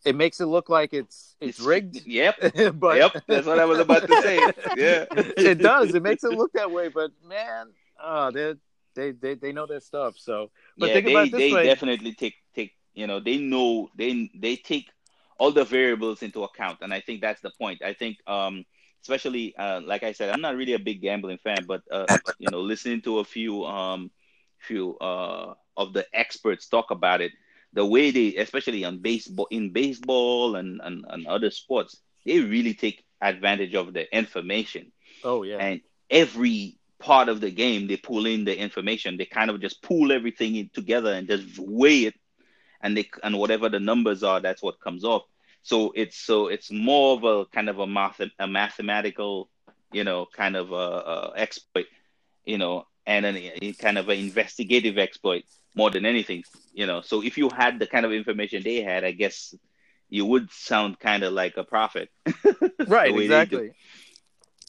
It makes it look like it's it's rigged. Yep. but... Yep. That's what I was about to say. Yeah. It does. It makes it look that way. But man, oh, they they they they know their stuff. So, but yeah, think they, about it this they way. definitely take take you know they know they they take all the variables into account, and I think that's the point. I think um especially uh, like I said, I'm not really a big gambling fan, but uh, you know listening to a few um few uh of the experts talk about it. The way they, especially on baseball, in baseball and, and, and other sports, they really take advantage of the information. Oh, yeah. And every part of the game, they pull in the information. They kind of just pull everything in together and just weigh it. And they and whatever the numbers are, that's what comes off. So it's so it's more of a kind of a math a mathematical, you know, kind of a, a exploit, you know, and an, a kind of an investigative exploit. More than anything, you know. So if you had the kind of information they had, I guess you would sound kind of like a prophet, right? Exactly.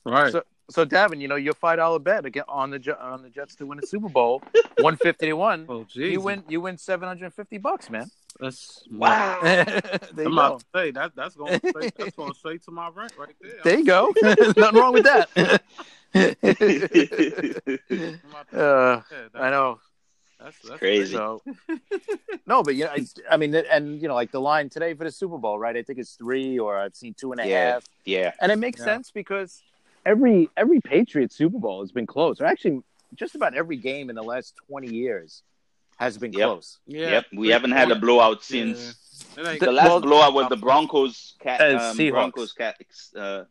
Right. So, so Davin, you know, your five dollar bet again on the on the Jets to win a Super Bowl, one fifty to one. Oh, geez. You win. You win seven hundred and fifty bucks, man. That's wow. I'm about to say that that's going straight, that's going straight to my rent right there. There you go. Nothing wrong with that. uh, I know. That's, that's crazy. So, no, but yeah, you know, I mean, and you know, like the line today for the Super Bowl, right? I think it's three, or I've seen two and a yeah. half. Yeah, and it makes yeah. sense because every every Patriots Super Bowl has been close. Or actually, just about every game in the last twenty years has been yep. close. Yeah. Yep, we haven't had a blowout since yeah. the last well, blowout was the Broncos cat um, Broncos cat. Uh,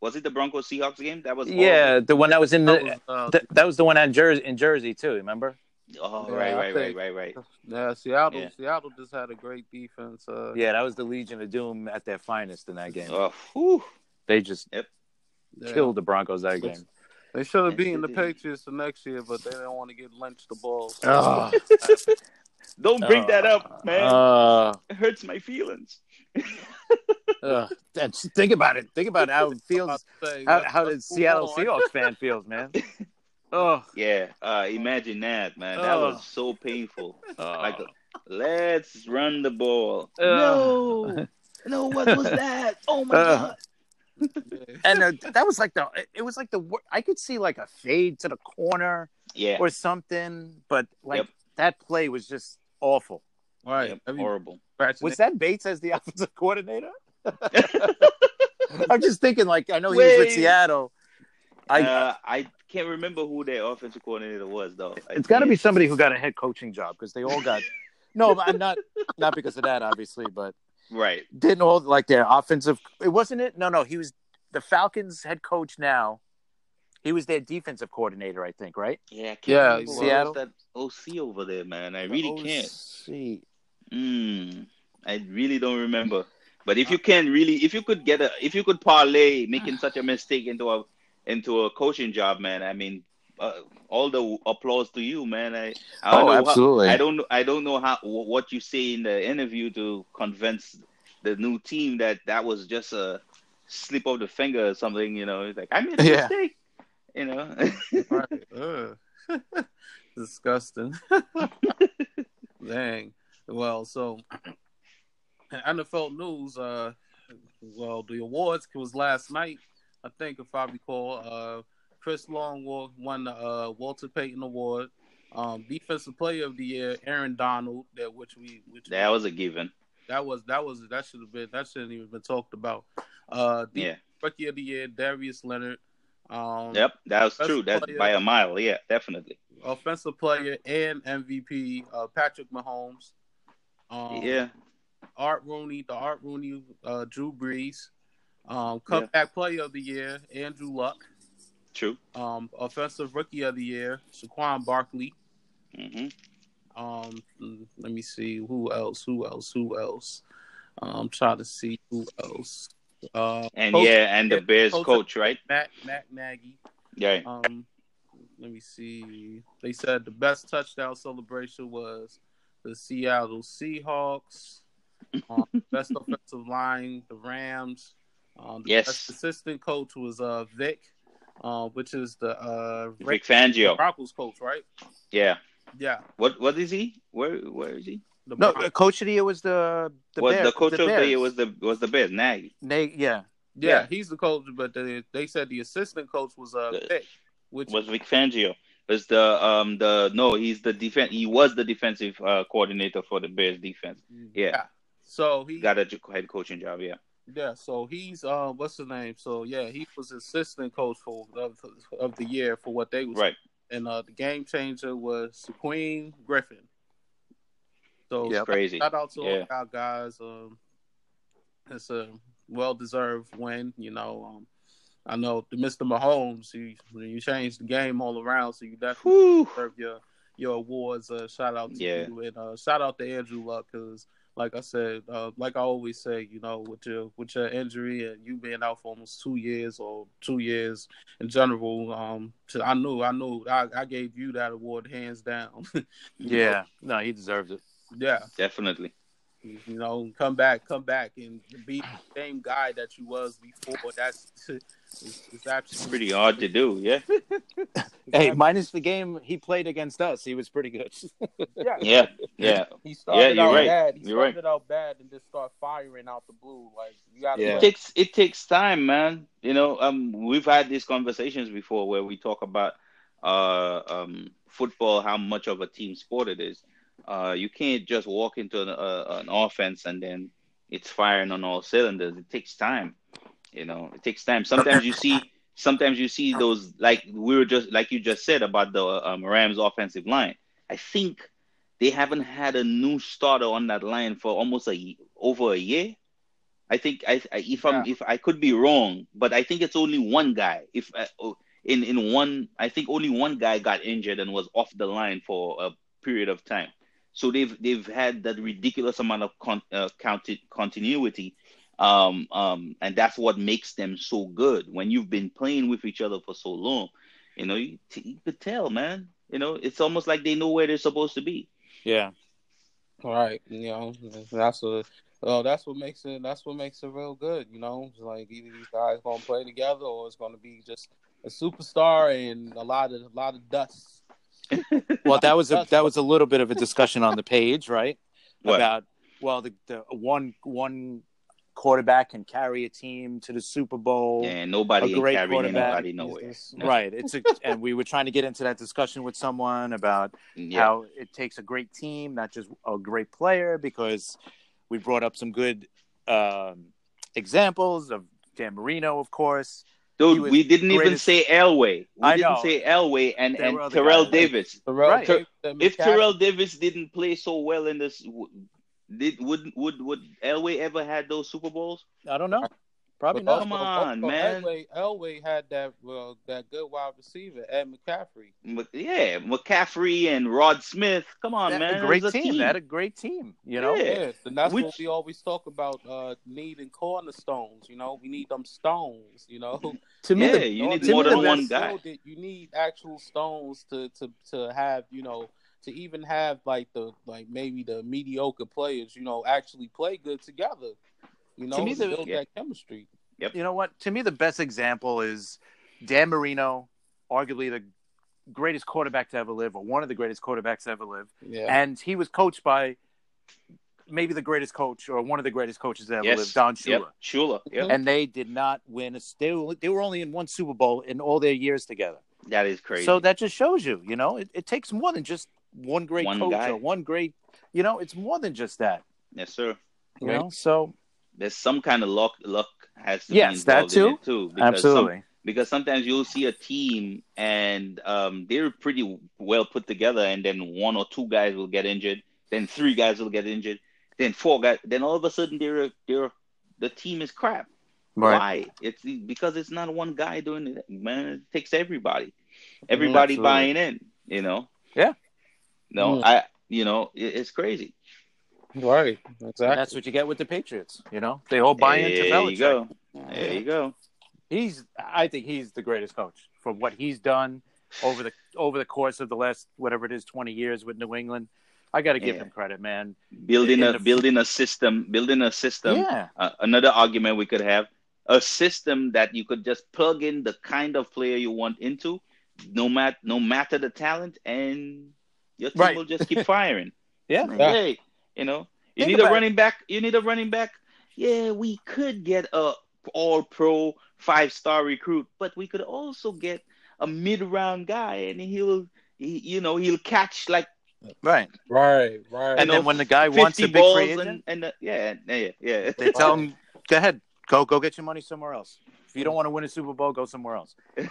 Was it the Broncos Seahawks game? That was yeah, awesome. the one that was in the that was, uh, th- that was the one in Jersey in Jersey too. Remember? Oh, yeah, right, right, right, right, right. Yeah, Seattle, yeah. Seattle just had a great defense. Uh, yeah, that was the Legion of Doom at their finest in that game. Oh, they just yep. killed yeah. the Broncos that game. They should have beaten the Patriots the next year, but they don't want to get lynched the ball. Oh. Don't bring uh, that up, man. Uh, it hurts my feelings. uh, think about it. Think about how it feels. How, how the Seattle Seahawks fan feels, man. Oh yeah! Uh, imagine that, man. That oh. was so painful. Oh. Like, let's run the ball. Oh. No, no. What was that? Oh my uh. god! And uh, that was like the. It was like the. I could see like a fade to the corner, yeah, or something. But like yep. that play was just awful. Right, yep. I mean, horrible. Was that Bates as the offensive coordinator? I'm just thinking, like I know he Wait. was with Seattle. I uh, I can't remember who their offensive coordinator was, though. I it's got to be somebody who got a head coaching job because they all got. No, I'm not not because of that, obviously, but right. Didn't all like their offensive? It wasn't it. No, no, he was the Falcons' head coach now. He was their defensive coordinator, I think, right? Yeah, I can't yeah. remember Seattle. That O C over there, man. I really the can't. O C. Mm, I really don't remember. But if you can really, if you could get a, if you could parlay making such a mistake into a. into a coaching job, man. I mean, uh, all the applause to you, man. I, I don't oh, know absolutely. How, I don't, I don't know how what you say in the interview to convince the new team that that was just a slip of the finger or something. You know, it's like I made a yeah. mistake. You know, right. Disgusting. Dang. Well, so N F L news. Uh, well, the awards was last night. I think if I recall, uh, Chris Long won the uh, Walter Payton Award. Um, defensive player of the year, Aaron Donald. That which we which that was a given. That was that was that should have been that shouldn't even been talked about. Uh, yeah. Rookie of the year, Darius Leonard. Um, yep, that was true. That's player, by a mile. Yeah, definitely. Offensive player and M V P, uh, Patrick Mahomes. Um, yeah. Art Rooney, the Art Rooney, uh, Drew Brees. Um, comeback yeah. player of the year, Andrew Luck. True. Um, offensive rookie of the year, Saquon Barkley. Mm-hmm. Um, let me see who else. Who else? Who else? I'm trying to see who else. Uh, and coach, yeah, and the Bears coach, coach right? Matt Matt Nagy. Yeah. Um, let me see. They said the best touchdown celebration was the Seattle Seahawks. Um, best offensive line, the Rams. Um, the yes. best assistant coach was uh Vic, uh, which is the uh Vic Fangio, Broncos coach, right? Yeah. Yeah. What what is he? Where where is he? The no, the coach of the year was the the was Bears. The coach the of Bears. the year was the was the Bears. Nagy. Nagy, yeah. yeah, yeah, he's the coach. But they, they said the assistant coach was uh the, Vic, which was Vic Fangio. Was the um the no? He's the defense. He was the defensive uh, coordinator for the Bears defense. Yeah. yeah. So he got a head coaching job. Yeah. Yeah. So he's uh what's his name? So yeah, he was assistant coach for of, of the year for what they was right. And uh, the game changer was Shaquem Griffin. So yeah, crazy. Shout out to yeah. all our guys. Um, it's a well-deserved win. You know, um, I know Mister Mahomes, you, you changed the game all around, so you definitely Whew. deserve your, your awards. Uh, shout out to yeah. you. And uh, shout out to Andrew Luck, because like I said, uh, like I always say, you know, with your with your injury and you being out for almost two years or two years in general, um, to, I knew, I knew, I, I gave you that award hands down. yeah, know? no, he deserves it. Yeah, definitely. You know, come back, come back, and be the same guy that you was before. That's it's, it's absolutely pretty hard to do. Yeah. Hey, minus the game he played against us, he was pretty good. yeah, yeah, yeah. He started yeah, out right. bad. He you're started right. out bad, and just start firing out the blue. Like you got yeah. it takes it takes time, man. You know, um, we've had these conversations before where we talk about uh um football, how much of a team sport it is. Uh, you can't just walk into an, uh, an offense and then it's firing on all cylinders. It takes time, you know. It takes time. Sometimes you see, sometimes you see those like we were just like you just said about the um, Rams offensive line. I think they haven't had a new starter on that line for almost a over a year. I think I, I if I'm yeah. if I could be wrong, but I think it's only one guy. If uh, in in one, I think only one guy got injured and was off the line for a period of time. So they've they've had that ridiculous amount of con, uh, counti- continuity, um, um, and that's what makes them so good. When you've been playing with each other for so long, you know you, you could tell, man. You know it's almost like they know where they're supposed to be. Yeah, all right. You know that's what uh, that's what makes it that's what makes it real good. You know, it's like either these guys gonna play together or it's gonna be just a superstar and a lot of a lot of dust. Well, that was a that was a little bit of a discussion on the page, right? What? About well, the, the one one quarterback can carry a team to the Super Bowl. Yeah, nobody a great ain't carrying nobody nowhere. No. Right. It's a, and we were trying to get into that discussion with someone about yeah. how it takes a great team, not just a great player, because we brought up some good um, examples of Dan Marino, of course. Dude, we didn't even say Elway. We I didn't know. say Elway and, and Terrell guys. Davis. Terrell, right. Ter- if Terrell Davis didn't play so well in this, did would would would Elway ever had those Super Bowls? I don't know. Probably but not. Come on, man. Elway, Elway had that well, that good wide receiver, Ed McCaffrey. But yeah, McCaffrey and Rod Smith. Come on, that, man. A great team. team. That a great team. You know, yeah. Yeah. And that's Which... what we always talk about: uh, needing cornerstones. You know, we need them stones. You know, to me, yeah, the, you need more than one guy. You need actual stones to to to have. You know. To even have like the like maybe the mediocre players, you know, actually play good together. You know, to me, the, build yeah. that chemistry. Yep. You know what? To me, the best example is Dan Marino, arguably the greatest quarterback to ever live, or one of the greatest quarterbacks to ever live. Yeah. And he was coached by maybe the greatest coach, or one of the greatest coaches that ever yes. lived, Don Shula. Yep. Shula. Yep. And they did not win. A, they, were, they were only in one Super Bowl in all their years together. That is crazy. So that just shows you, you know, it, it takes more than just one great one coach guy. Or one great, you know, it's more than just that. Yes, sir. You right. know, so there's some kind of luck. Luck has to yes, be involved that too. In it too because Absolutely. Some, because sometimes you'll see a team and um, they're pretty well put together, and then one or two guys will get injured, then three guys will get injured, then four guys, then all of a sudden they're they're the team is crap. Right. Why? It's because it's not one guy doing it, man. It takes everybody, everybody Absolutely. Buying in. You know. Yeah. No, mm. I. You know, it, it's crazy. Right. Exactly. And that's what you get with the Patriots. You know, they all buy hey, into Belichick. There you go. There you go. He's. I think he's the greatest coach for what he's done over the over the course of the last whatever it is twenty years with New England. I got to give yeah. him credit, man. Building in a the... building a system, building a system. Yeah. Uh, another argument we could have. A system that you could just plug in the kind of player you want into, no matter no matter the talent, and your team right. will just keep firing. yeah. yeah, hey, you know, you Think need a running it. back. You need a running back. Yeah, we could get a all-pro five-star recruit, but we could also get a mid-round guy, and he'll, he, you know, he'll catch like right, right, right. And, and then when the guy wants a big free agent, and, and the, yeah, yeah, yeah, they tell him, go ahead. Go go get your money somewhere else. If you don't want to win a Super Bowl, go somewhere else. Right.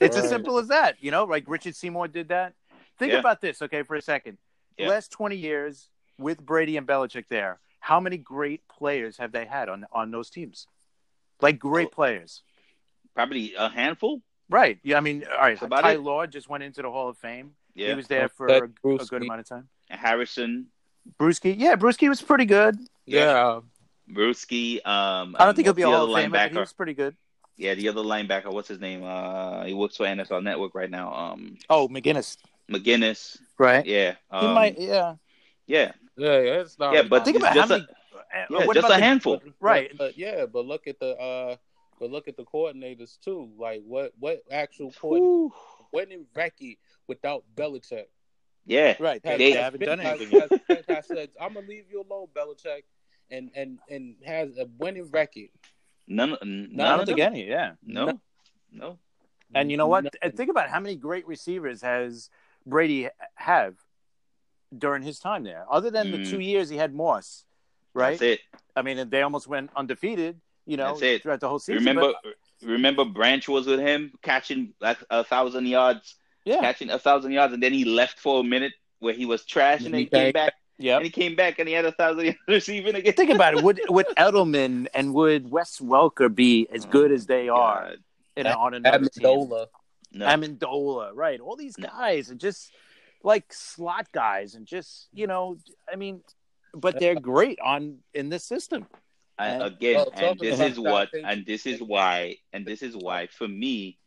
It's as simple as that. You know, like Richard Seymour did that. Think yeah. about this, okay, for a second. Yeah. The last twenty years with Brady and Belichick there, how many great players have they had on, on those teams? Like great players. Probably a handful. Right. Yeah, I mean, all right. Ty Law just went into the Hall of Fame. Yeah. He was there for a, a good amount of time. Harrison. Bruschi. Yeah, Bruschi was pretty good. Yeah. yeah. Bruschi, um, I don't um, think he'll be a Hall of Famer. He was pretty good. Yeah, the other linebacker, what's his name? Uh, he works for N F L Network right now. Um, oh, McGinnis. McGinnis, right? Yeah, um, he might. Yeah, yeah, yeah. It's not. Yeah, but think about just how many, a, yeah, just about a handful, the, right? But, but, yeah, but look at the uh, but look at the coordinators too. Like what what actual coordinator wasn't Recky without Belichick? Yeah, right. Has, they has haven't been, done anything. Has, has, has said, I'm gonna leave you alone, Belichick. And, and and has a winning record. None, none, none I don't think them? Any. Yeah, no, no, no. And you know what? No. Think about how many great receivers has Brady have during his time there. Other than mm. the two years he had Moss, right? That's it. I mean, they almost went undefeated. You know, throughout the whole season. Remember, but... remember, Branch was with him catching like a thousand yards. Yeah, catching a thousand yards, and then he left for a minute where he was trash, and then he came back. Yeah, and he came back and he had a thousand yards receiving again. Think about it. Would would Edelman and would Wes Welker be as good as they are in a, on another Amendola. team? No. Amendola, right? All these guys are just like slot guys, and just you know, I mean, but they're great on in this system. And, again, and this is what, and this is why, and this is why for me,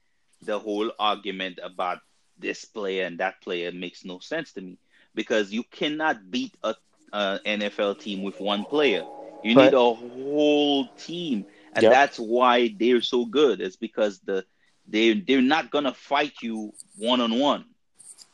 the whole argument about this player and that player makes no sense to me. Because you cannot beat a uh, N F L team with one player. You but, need a whole team. And yep. that's why they're so good. It's because the they they're not gonna fight you one on one.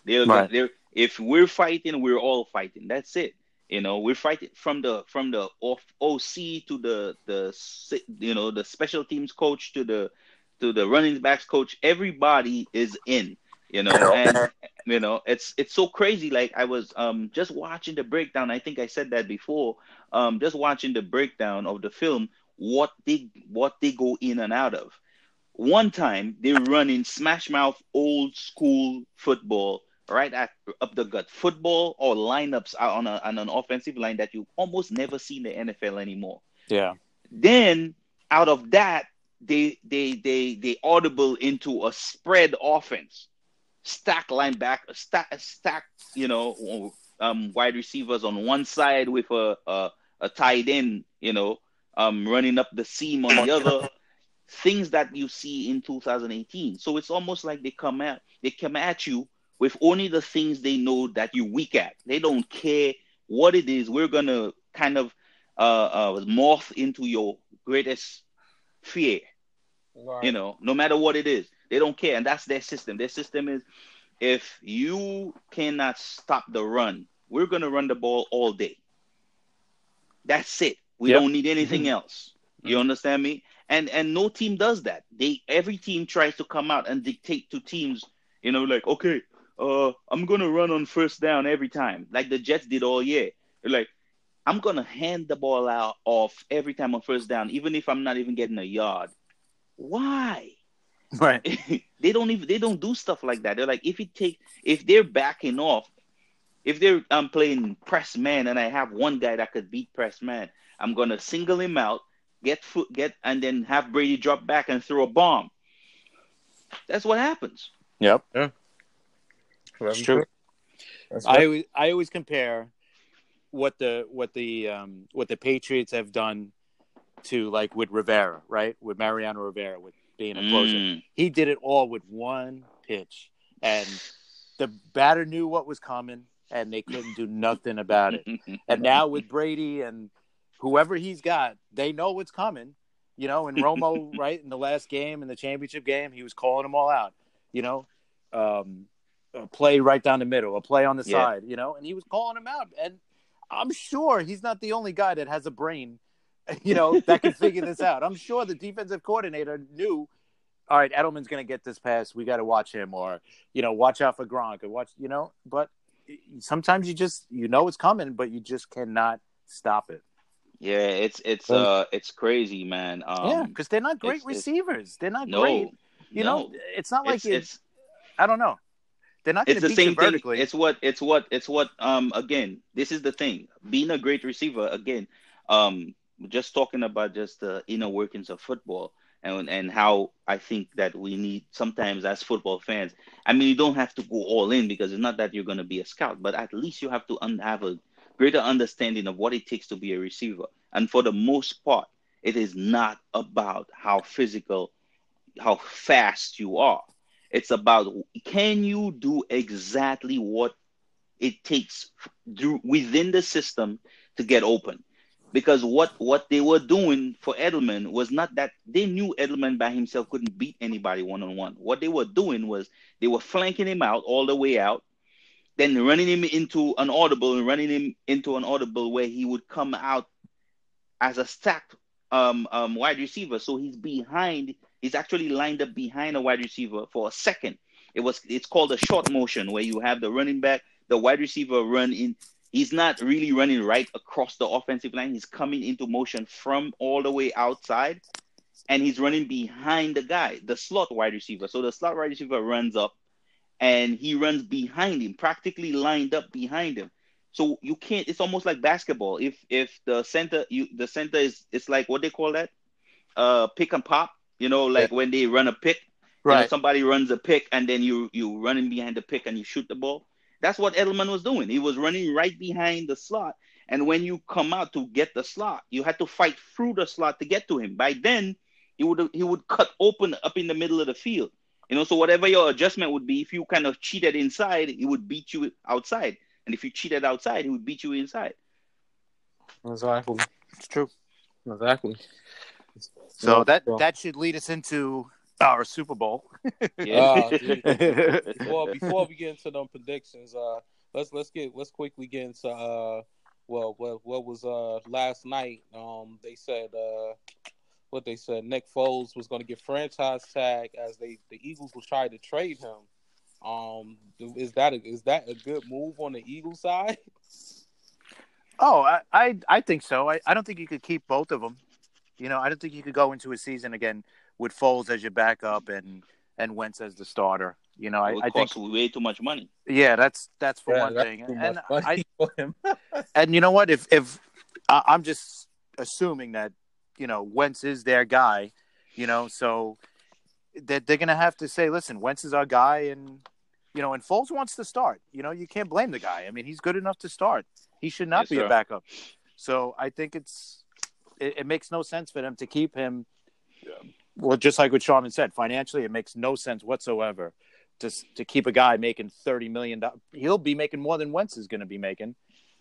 They're right. they're if we're fighting, we're all fighting. That's it. You know, we're fighting from the from the off O C to the the you know the special teams coach to the to the running backs coach. Everybody is in. You know, and you know, it's it's so crazy. Like I was um just watching the breakdown. I think I said that before. Um, just watching the breakdown of the film, what they what they go in and out of. One time they run in smash mouth old school football, right at up the gut football or lineups on a on an offensive line that you almost never see in the N F L anymore. Yeah. Then out of that, they they they they audible into a spread offense. Stack linebacker, stack, stack, you know, um, wide receivers on one side with a, a, a tight end, you know, um, running up the seam on the other. Things that you see in two thousand eighteen. So it's almost like they come at they come at you with only the things they know that you're weak at. They don't care what it is. We're gonna kind of uh, uh, morph into your greatest fear. Wow. You know, no matter what it is. They don't care, and that's their system. Their system is, if you cannot stop the run, we're going to run the ball all day. That's it. We yep. don't need anything mm-hmm. else. You mm-hmm. understand me? And and no team does that. They Every team tries to come out and dictate to teams You know, like, okay, uh, I'm going to run on first down every time, like the Jets did all year. They're like, I'm going to hand the ball out off every time on first down, even if I'm not even getting a yard. Why? Right. They don't even, they don't do stuff like that. They're like, if it take, if they're backing off, if they're um, playing press man and I have one guy that could beat press man, I'm going to single him out, get foot, get, and then have Brady drop back and throw a bomb. That's what happens. Yep. Yeah. That's true. That's I always, I always compare what the, what the, um, what the Patriots have done to, like, with Rivera, right? With Mariano Rivera, with being a closer. Mm. He did it all with one pitch. And the batter knew what was coming, and they couldn't do nothing about it. And now with Brady and whoever he's got, they know what's coming. You know, and Romo, right, in the last game, in the championship game, he was calling them all out. You know, um, a play right down the middle, a play on the yeah. side, you know, and he was calling them out. And I'm sure he's not the only guy that has a brain, you know, that can figure this out. I'm sure the defensive coordinator knew, all right, Edelman's going to get this pass. We got to watch him, or, you know, watch out for Gronk, or watch, you know. But sometimes you just, you know it's coming, but you just cannot stop it. Yeah, it's it's uh it's crazy, man. Um, yeah, because they're not great it's, receivers. It's, they're not no, great. You no. know, it's not like it's, it's, it's. I don't know. They're not going to beat you vertically. Thing. It's what it's what it's what. Um, again, this is the thing. Being a great receiver, again, um, just talking about just the inner workings of football, and and how I think that we need sometimes as football fans. I mean, you don't have to go all in, because it's not that you're going to be a scout, but at least you have to un- have a greater understanding of what it takes to be a receiver. And for the most part, it is not about how physical, how fast you are. It's about, can you do exactly what it takes do, within the system to get open? Because what, what they were doing for Edelman was not that they knew Edelman by himself couldn't beat anybody one-on-one. What they were doing was they were flanking him out all the way out, then running him into an audible and running him into an audible where he would come out as a stacked um, um, wide receiver. So he's behind, he's actually lined up behind a wide receiver for a second. It was, it's called a short motion, where you have the running back, the wide receiver run in. He's not really running right across the offensive line. He's coming into motion from all the way outside, and he's running behind the guy, the slot wide receiver. So the slot wide receiver runs up, and he runs behind him, practically lined up behind him. So you can't. It's almost like basketball. If if the center, you the center is, it's like what they call that, uh, pick and pop. You know, like yeah. when they run a pick, right? You know, somebody runs a pick, and then you you run in behind the pick and you shoot the ball. That's what Edelman was doing. He was running right behind the slot, and when you come out to get the slot, you had to fight through the slot to get to him. By then, he would he would cut open up in the middle of the field. You know, so whatever your adjustment would be, if you kind of cheated inside, it would beat you outside. And if you cheated outside, it would beat you inside. Exactly. It's true. Exactly. So yeah, that, yeah. that should lead us into our Super Bowl. Yeah. uh, well, before we get into them predictions, uh, let's let's get let's quickly get into uh, well, what what was uh last night? Um, they said uh. What they said, Nick Foles was going to get franchise tag as they the Eagles will try to trade him. Um, is that a, is that a good move on the Eagles side? Oh, I I, I think so. I, I don't think you could keep both of them. You know, I don't think you could go into a season again with Foles as your backup and and Wentz as the starter. You know, I, I think way too much money. Yeah, that's that's for yeah, one that's thing. And I for him. And you know what? If if I, I'm just assuming that. You know, Wentz is their guy, you know, so they're, they're going to have to say, listen, Wentz is our guy, and, you know, and Foles wants to start. You know, you can't blame the guy. I mean, he's good enough to start. He should not yes, be sir. a backup. So I think it's it, – it makes no sense for them to keep him. Yeah. Well, just like what Sharman said, financially it makes no sense whatsoever to, to keep a guy making thirty million dollars. He'll be making more than Wentz is going to be making,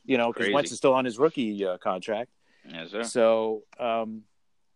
you know, because Wentz is still on his rookie uh, contract. Yes, sir. So, um,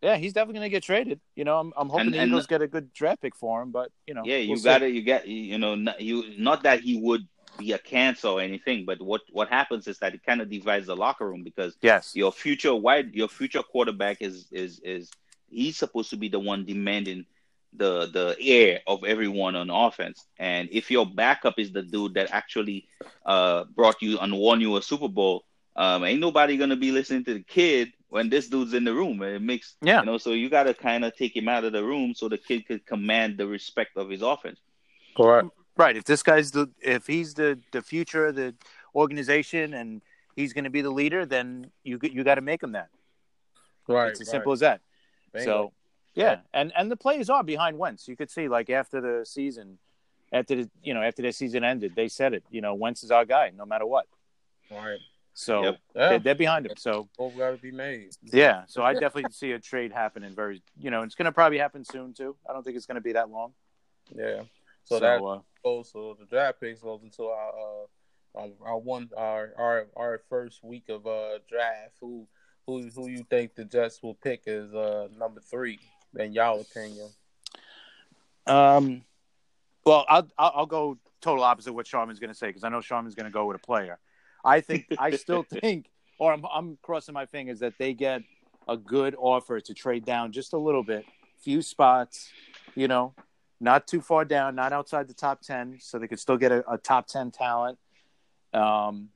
yeah, he's definitely going to get traded. You know, I'm, I'm hoping and, the Eagles and, get a good draft pick for him, but you know, yeah, you we'll got it. You got you know, not, you not that he would be a cancer or anything, but what, what happens is that it kind of divides the locker room because yes, your future wide, your future quarterback is is is he's supposed to be the one demanding the the air of everyone on offense. And if your backup is the dude that actually uh, brought you and won you a Super Bowl, um, ain't nobody gonna be listening to the kid when this dude's in the room. It makes yeah. you know, so you gotta kind of take him out of the room so the kid could command the respect of his offense. Correct. Right. If this guy's the if he's the, the future of the organization and he's gonna be the leader, then you you got to make him that. Right. It's as right. simple as that. Bingo. So. Yeah. yeah, and and the players are behind Wentz. You could see, like, after the season, after the you know after the season ended, they said it. You know, Wentz is our guy, no matter what. Right. So yep. yeah. they're, they're behind him. So both got to be made. Yeah. So I definitely see a trade happening very. You know, it's going to probably happen soon too. I don't think it's going to be that long. Yeah. So, so that uh, goes. So the draft picks goes until our uh, our one our, our our first week of uh draft. Who who who you think the Jets will pick is uh number three? In y'all opinion? Um, well, I'll I'll go total opposite of what Sharman's going to say because I know Sharman's going to go with a player. I think I still think, or I'm I'm crossing my fingers that they get a good offer to trade down just a little bit, few spots, you know, not too far down, not outside the top ten, so they could still get a, a top ten talent. Um,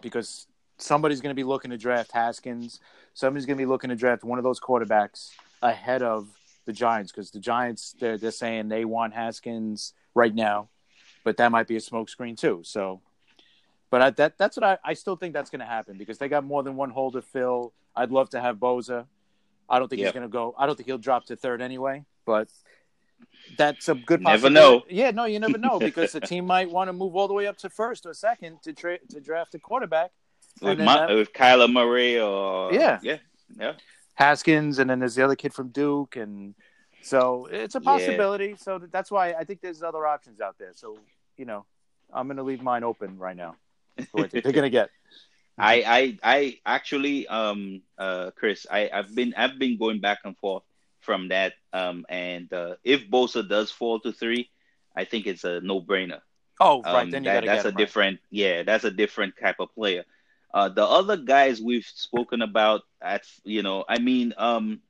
because somebody's going to be looking to draft Haskins, somebody's going to be looking to draft one of those quarterbacks ahead of the Giants, because the Giants, they're, they're saying they want Haskins right now, but that might be a smokescreen too. So, but I, that that's what I, I still think that's going to happen because they got more than one hole to fill. I'd love to have Bosa. I don't think yep. he's going to go. I don't think he'll drop to third anyway, but that's a good possibility. Never know. Yeah, no, you never know because the team might want to move all the way up to first or second to tra- to draft a quarterback. With, Ma- that, with Kyler Murray or... Yeah. Yeah, yeah. Haskins, and then there's the other kid from Duke, and so it's a possibility. Yeah. So that's why I think there's other options out there. So, you know, I'm going to leave mine open right now. What they're going to get. I, I, I actually, um, uh, Chris, I, I've been, I've been going back and forth from that. Um, and uh, if Bosa does fall to three, I think it's a no-brainer. Oh, right. Um, then you that, that's get a right. different, yeah, that's a different type of player. Uh, the other guys we've spoken about, at you know, I mean, um,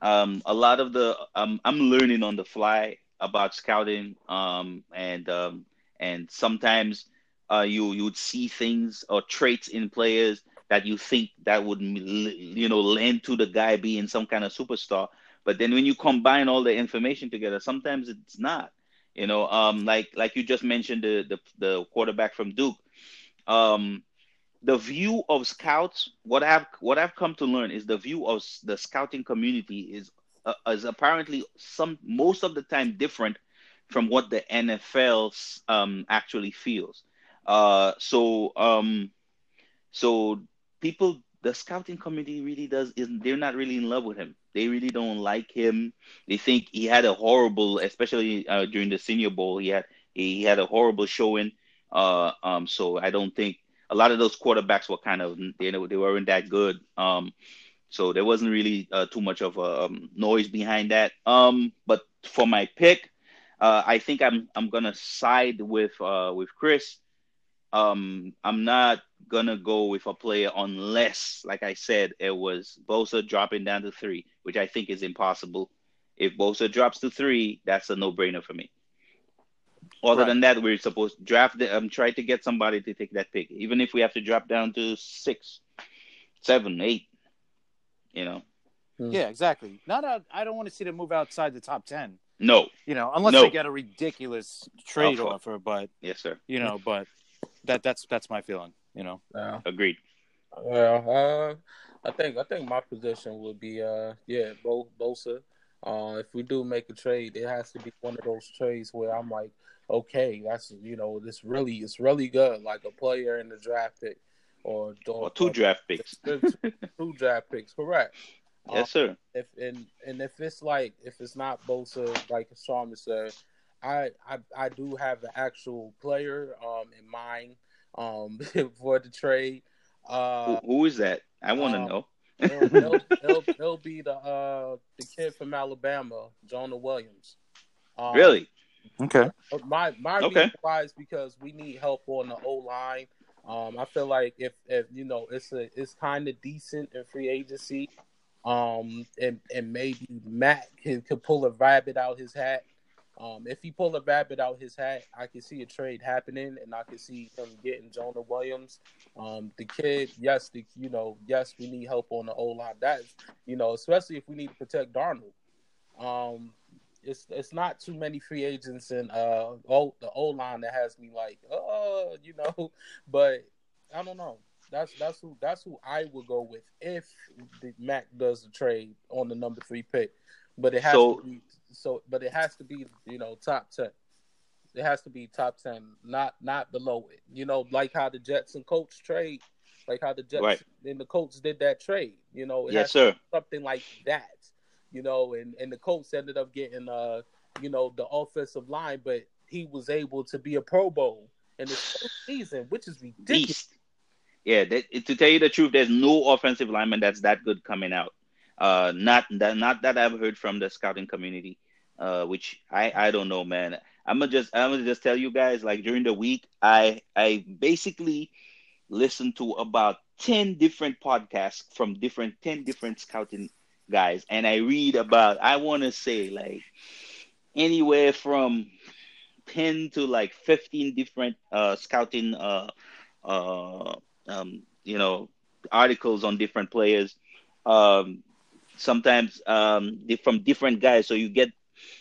um, a lot of the um, I'm learning on the fly about scouting, um, and um, and sometimes uh, you you'd see things or traits in players that you think that would you know lend to the guy being some kind of superstar, but then when you combine all the information together, sometimes it's not. You know, um, like like you just mentioned the the, the quarterback from Duke, um. The view of scouts, what I've what I've come to learn is the view of the scouting community is uh, is apparently some most of the time different from what the N F L um, actually feels. Uh, so um, so people, the scouting community really does isn't they're not really in love with him. They really don't like him. They think he had a horrible, especially uh, during the Senior Bowl, he had he had a horrible showing. Uh, um, so I don't think. A lot of those quarterbacks were kind of, you know, they weren't that good. Um, so there wasn't really uh, too much of a um, noise behind that. Um, but for my pick, uh, I think I'm I'm gonna side with uh, with Chris. Um, I'm not gonna go with a player unless, like I said, it was Bosa dropping down to three, which I think is impossible. If Bosa drops to three, that's a no-brainer for me. Other right. than that, we're supposed to draft them, um, try to get somebody to take that pick, even if we have to drop down to six, seven, eight, you know. Yeah, exactly. Not a, I don't want to see them move outside the top ten. No. You know, unless no. they get a ridiculous trade Alpha. offer, but yes, sir. You know, but that that's that's my feeling, you know. Yeah. Agreed. Well, uh, I think I think my position would be uh yeah, Bo- Bosa. Uh, if we do make a trade, it has to be one of those trades where I'm like, okay, that's you know, this really it's really good, like a player in the draft pick, or, or, or two or, draft picks, two, two draft picks, correct? Yes, um, sir. If and and if it's like if it's not Bosa, like Sean said, I I I do have the actual player um in mind um for the trade. Uh, who, who is that? I want to um, know. he'll, he'll, he'll, he'll be the uh, the kid from Alabama, Jonah Williams. Um, really? Okay. My my okay. reason why is because we need help on the O line. Um, I feel like if, if you know it's a it's kind of decent in free agency. Um, and, and maybe Matt can, can pull a rabbit out his hat. Um, if he pull a rabbit out his hat, I can see a trade happening, and I can see him getting Jonah Williams. Um, the kid, yes, the, you know, yes, we need help on the O-line. That's, you know, especially if we need to protect Darnold. Um, it's it's not too many free agents in uh o, the O-line that has me like, oh, you know, but I don't know. That's that's who that's who I will go with if the Mac does the trade on the number three pick. But it has so, to be so. But it has to be, you know, top ten. It has to be top ten, not not below it. You know, like how the Jets and Colts trade, like how the Jets right. and the Colts did that trade. You know, it yes, has sir. To be something like that. You know, and, and the Colts ended up getting uh, you know, the offensive line, but he was able to be a Pro Bowl in the season, which is ridiculous. Beast. Yeah, that, to tell you the truth, there's no offensive lineman that's that good coming out. Uh, not that not that I've heard from the scouting community, uh, which I, I don't know, man. I'm gonna just I'm gonna just tell you guys, like during the week, I I basically listened to about ten different podcasts from different ten different scouting guys, and I read about I want to say like anywhere from ten to like fifteen different uh, scouting uh uh um you know articles on different players. Um, sometimes um, from different guys, so you get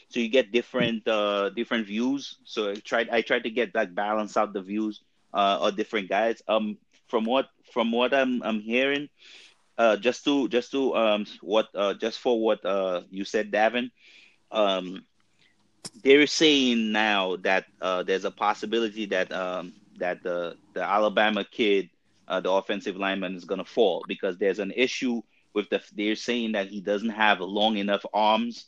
so you get different uh, different views. So I tried I tried to get like balance out the views uh, of different guys. Um, from what from what I'm I'm hearing, uh, just to just to um what uh, just for what uh you said, Davin, um, they're saying now that uh, there's a possibility that um that the the Alabama kid, uh, the offensive lineman, is gonna fall because there's an issue. With the, they're saying that he doesn't have long enough arms,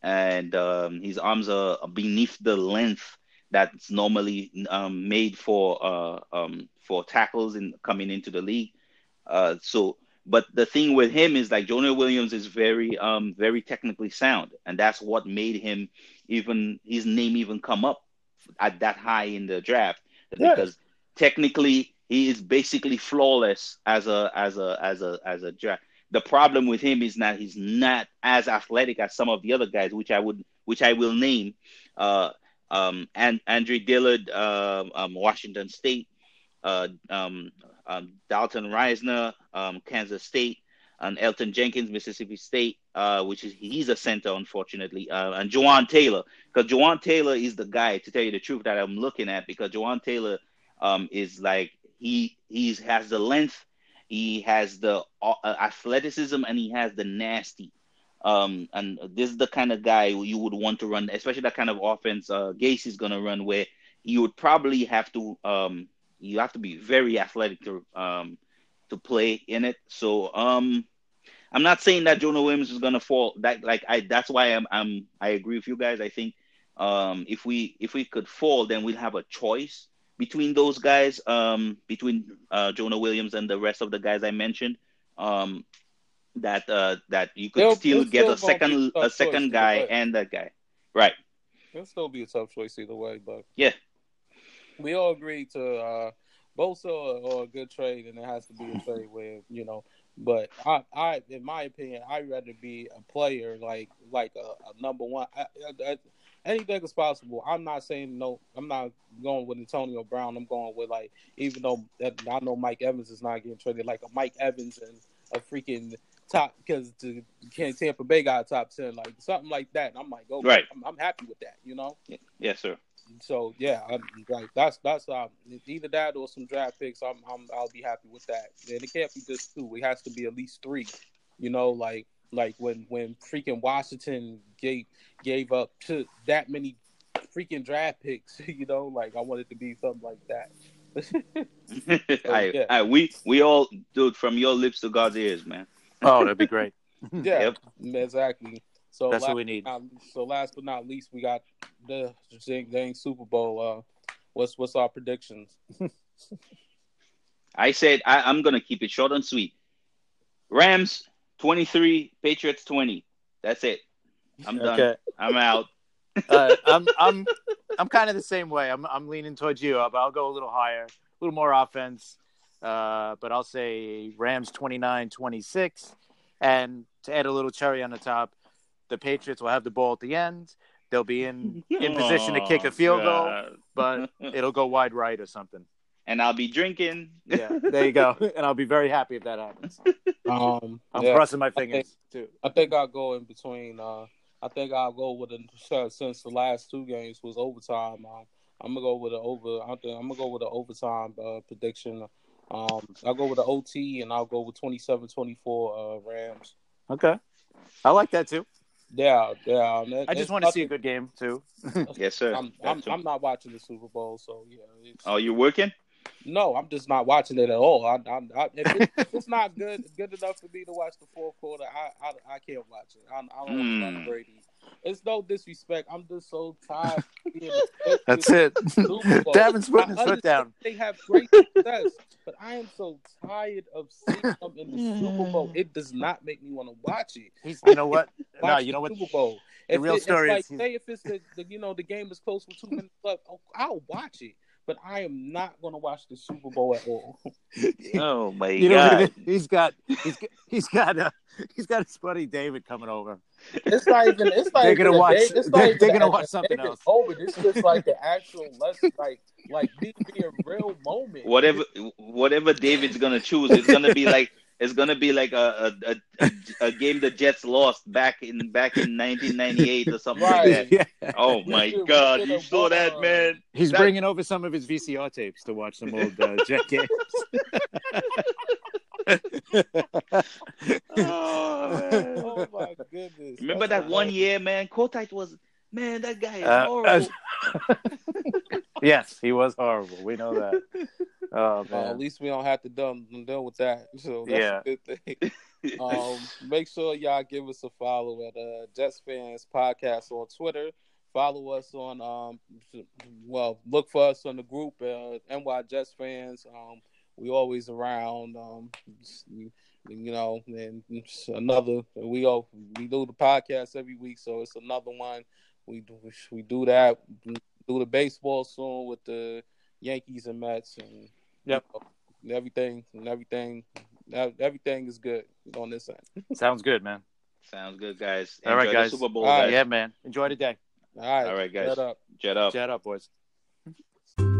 and um, his arms are beneath the length that's normally um, made for uh, um, for tackles in coming into the league. Uh, so, but the thing with him is like Jonah Williams is very, um, very technically sound, and that's what made him even his name even come up at that high in the draft yeah. because technically he is basically flawless as a as a as a as a draft. The problem with him is that he's not as athletic as some of the other guys, which I would, which I will name, uh, um, and Andre Dillard, uh, um, Washington State, uh, um, um, Dalton Reisner, um, Kansas State, and Elton Jenkins, Mississippi State, uh, which is he's a center, unfortunately, uh, and Jawan Taylor, because Jawan Taylor is the guy, to tell you the truth, that I'm looking at, because Jawan Taylor um, is like he he has the length. He has the uh, athleticism and he has the nasty. Um, and this is the kind of guy you would want to run, especially that kind of offense uh, Gacy's going to run, where you would probably have to um, you have to be very athletic to um, to play in it. So um, I'm not saying that Jonah Williams is going to fall. That like I that's why I'm I'm I agree with you guys. I think um, if we if we could fall, then we'd have a choice. Between those guys, um, between uh, Jonah Williams and the rest of the guys I mentioned, um, that uh, that you could They'll, still get still a second a, a second guy and that guy, right? It'll still be a tough choice either way, but yeah, we all agree to uh, Bosa or, or a good trade, and it has to be a trade where you know. But I, I, in my opinion, I'd rather be a player like like a, a number one. I, I, I, Anything is possible. I'm not saying no. I'm not going with Antonio Brown. I'm going with, like, even though I know Mike Evans is not getting traded, like a Mike Evans and a freaking top, because the Tampa Bay got a top ten, like something like that. And I'm like, oh, right. I'm, I'm happy with that, you know? Yes, yeah, sir. So, yeah, I'm, like that's that's uh, either that or some draft picks. I'm, I'm, I'll be happy with that. And it can't be just two. It has to be at least three, you know, like. Like when, when freaking Washington gave gave up to that many freaking draft picks, you know, like I wanted to be something like that. so, I, yeah. I, we we all dude from your lips to God's ears, man. Oh, that'd be great. yeah, yep. exactly. So that's last, what we need. Um, so last but not least, we got the dang Super Bowl. Uh, what's what's our predictions? I said I, I'm gonna keep it short and sweet. Rams. twenty-three, Patriots twenty. That's it. I'm done. Okay. I'm out. uh, I'm I'm I'm kind of the same way. I'm I'm leaning towards you, but I'll go a little higher, a little more offense. Uh, but I'll say Rams twenty-nine, twenty-six, and to add a little cherry on the top, the Patriots will have the ball at the end. They'll be in, in position oh, to kick a field God. goal, but it'll go wide right or something. And I'll be drinking. Yeah, there you go. And I'll be very happy if that happens. Um, I'm yeah. crossing my fingers, I think, too. I think I'll go in between. Uh, I think I'll go with a, since the last two games was overtime. Um, I'm gonna go with an over. I think I'm gonna go with an overtime uh, prediction. Um, I'll go with an O T, and I'll go with twenty-seven twenty-four uh, Rams. Okay, I like that too. Yeah, yeah. That, I just want to see a good game too. Yes, sir. I'm, I'm, I'm not watching the Super Bowl, so yeah. It's... Oh, you working? No, I'm just not watching it at all. I, I, I, if it, it's not good good enough for me to watch the fourth quarter. I I, I can't watch it. I, I don't mm. want to watch Brady. It's no disrespect. I'm just so tired. That's it. Davin's putting his foot down. They have great success, but I am so tired of seeing them in the Super Bowl. It does not make me want to watch it. He's, you know what? No, you know what? Super Bowl. The if real it, story it's is like, say if it's the, the you know the game is close with two minutes left, I'll watch it. But I am not going to watch the Super Bowl at all. Oh my you know, God! He's got he's got he's got, a, he's got his buddy David coming over. It's not even it's not they're even gonna watch day, it's they're, they're gonna watch something David's else. Over this is like the actual lesson, like like this be a real moment. Whatever whatever David's gonna choose, it's gonna be like it's gonna be like a a, a, a game the Jets lost back in back in nineteen ninety-eight or something right. like that. Yeah. Oh my God! You saw that, man. He's that... bringing over some of his V C R tapes to watch some old uh, Jet games. Oh, man. Oh my goodness! Remember That's that one happened. year, man? Kotite was man. That guy is uh, horrible. Uh, yes, he was horrible. We know that. Oh, man. Uh, at least we don't have to deal, deal with that. So that's yeah. a good thing. Um, make sure y'all give us a follow at uh, Jets Fans Podcast on Twitter. Follow us on, um, well, look for us on the group, uh, N Y Jets Fans. Um, we always around, um, you know, and another, we all, we do the podcast every week. So it's another one. We do, we do that, we do the baseball soon with the Yankees and Mets and yep. you know, everything and everything. Everything is good on this end. Sounds good, man. Sounds good, guys. Enjoy All right, guys. The Super Bowl, All right. guys. Yeah, man. Enjoy the day. All right. All right, guys. Jet up. Jet up. Jet up, boys.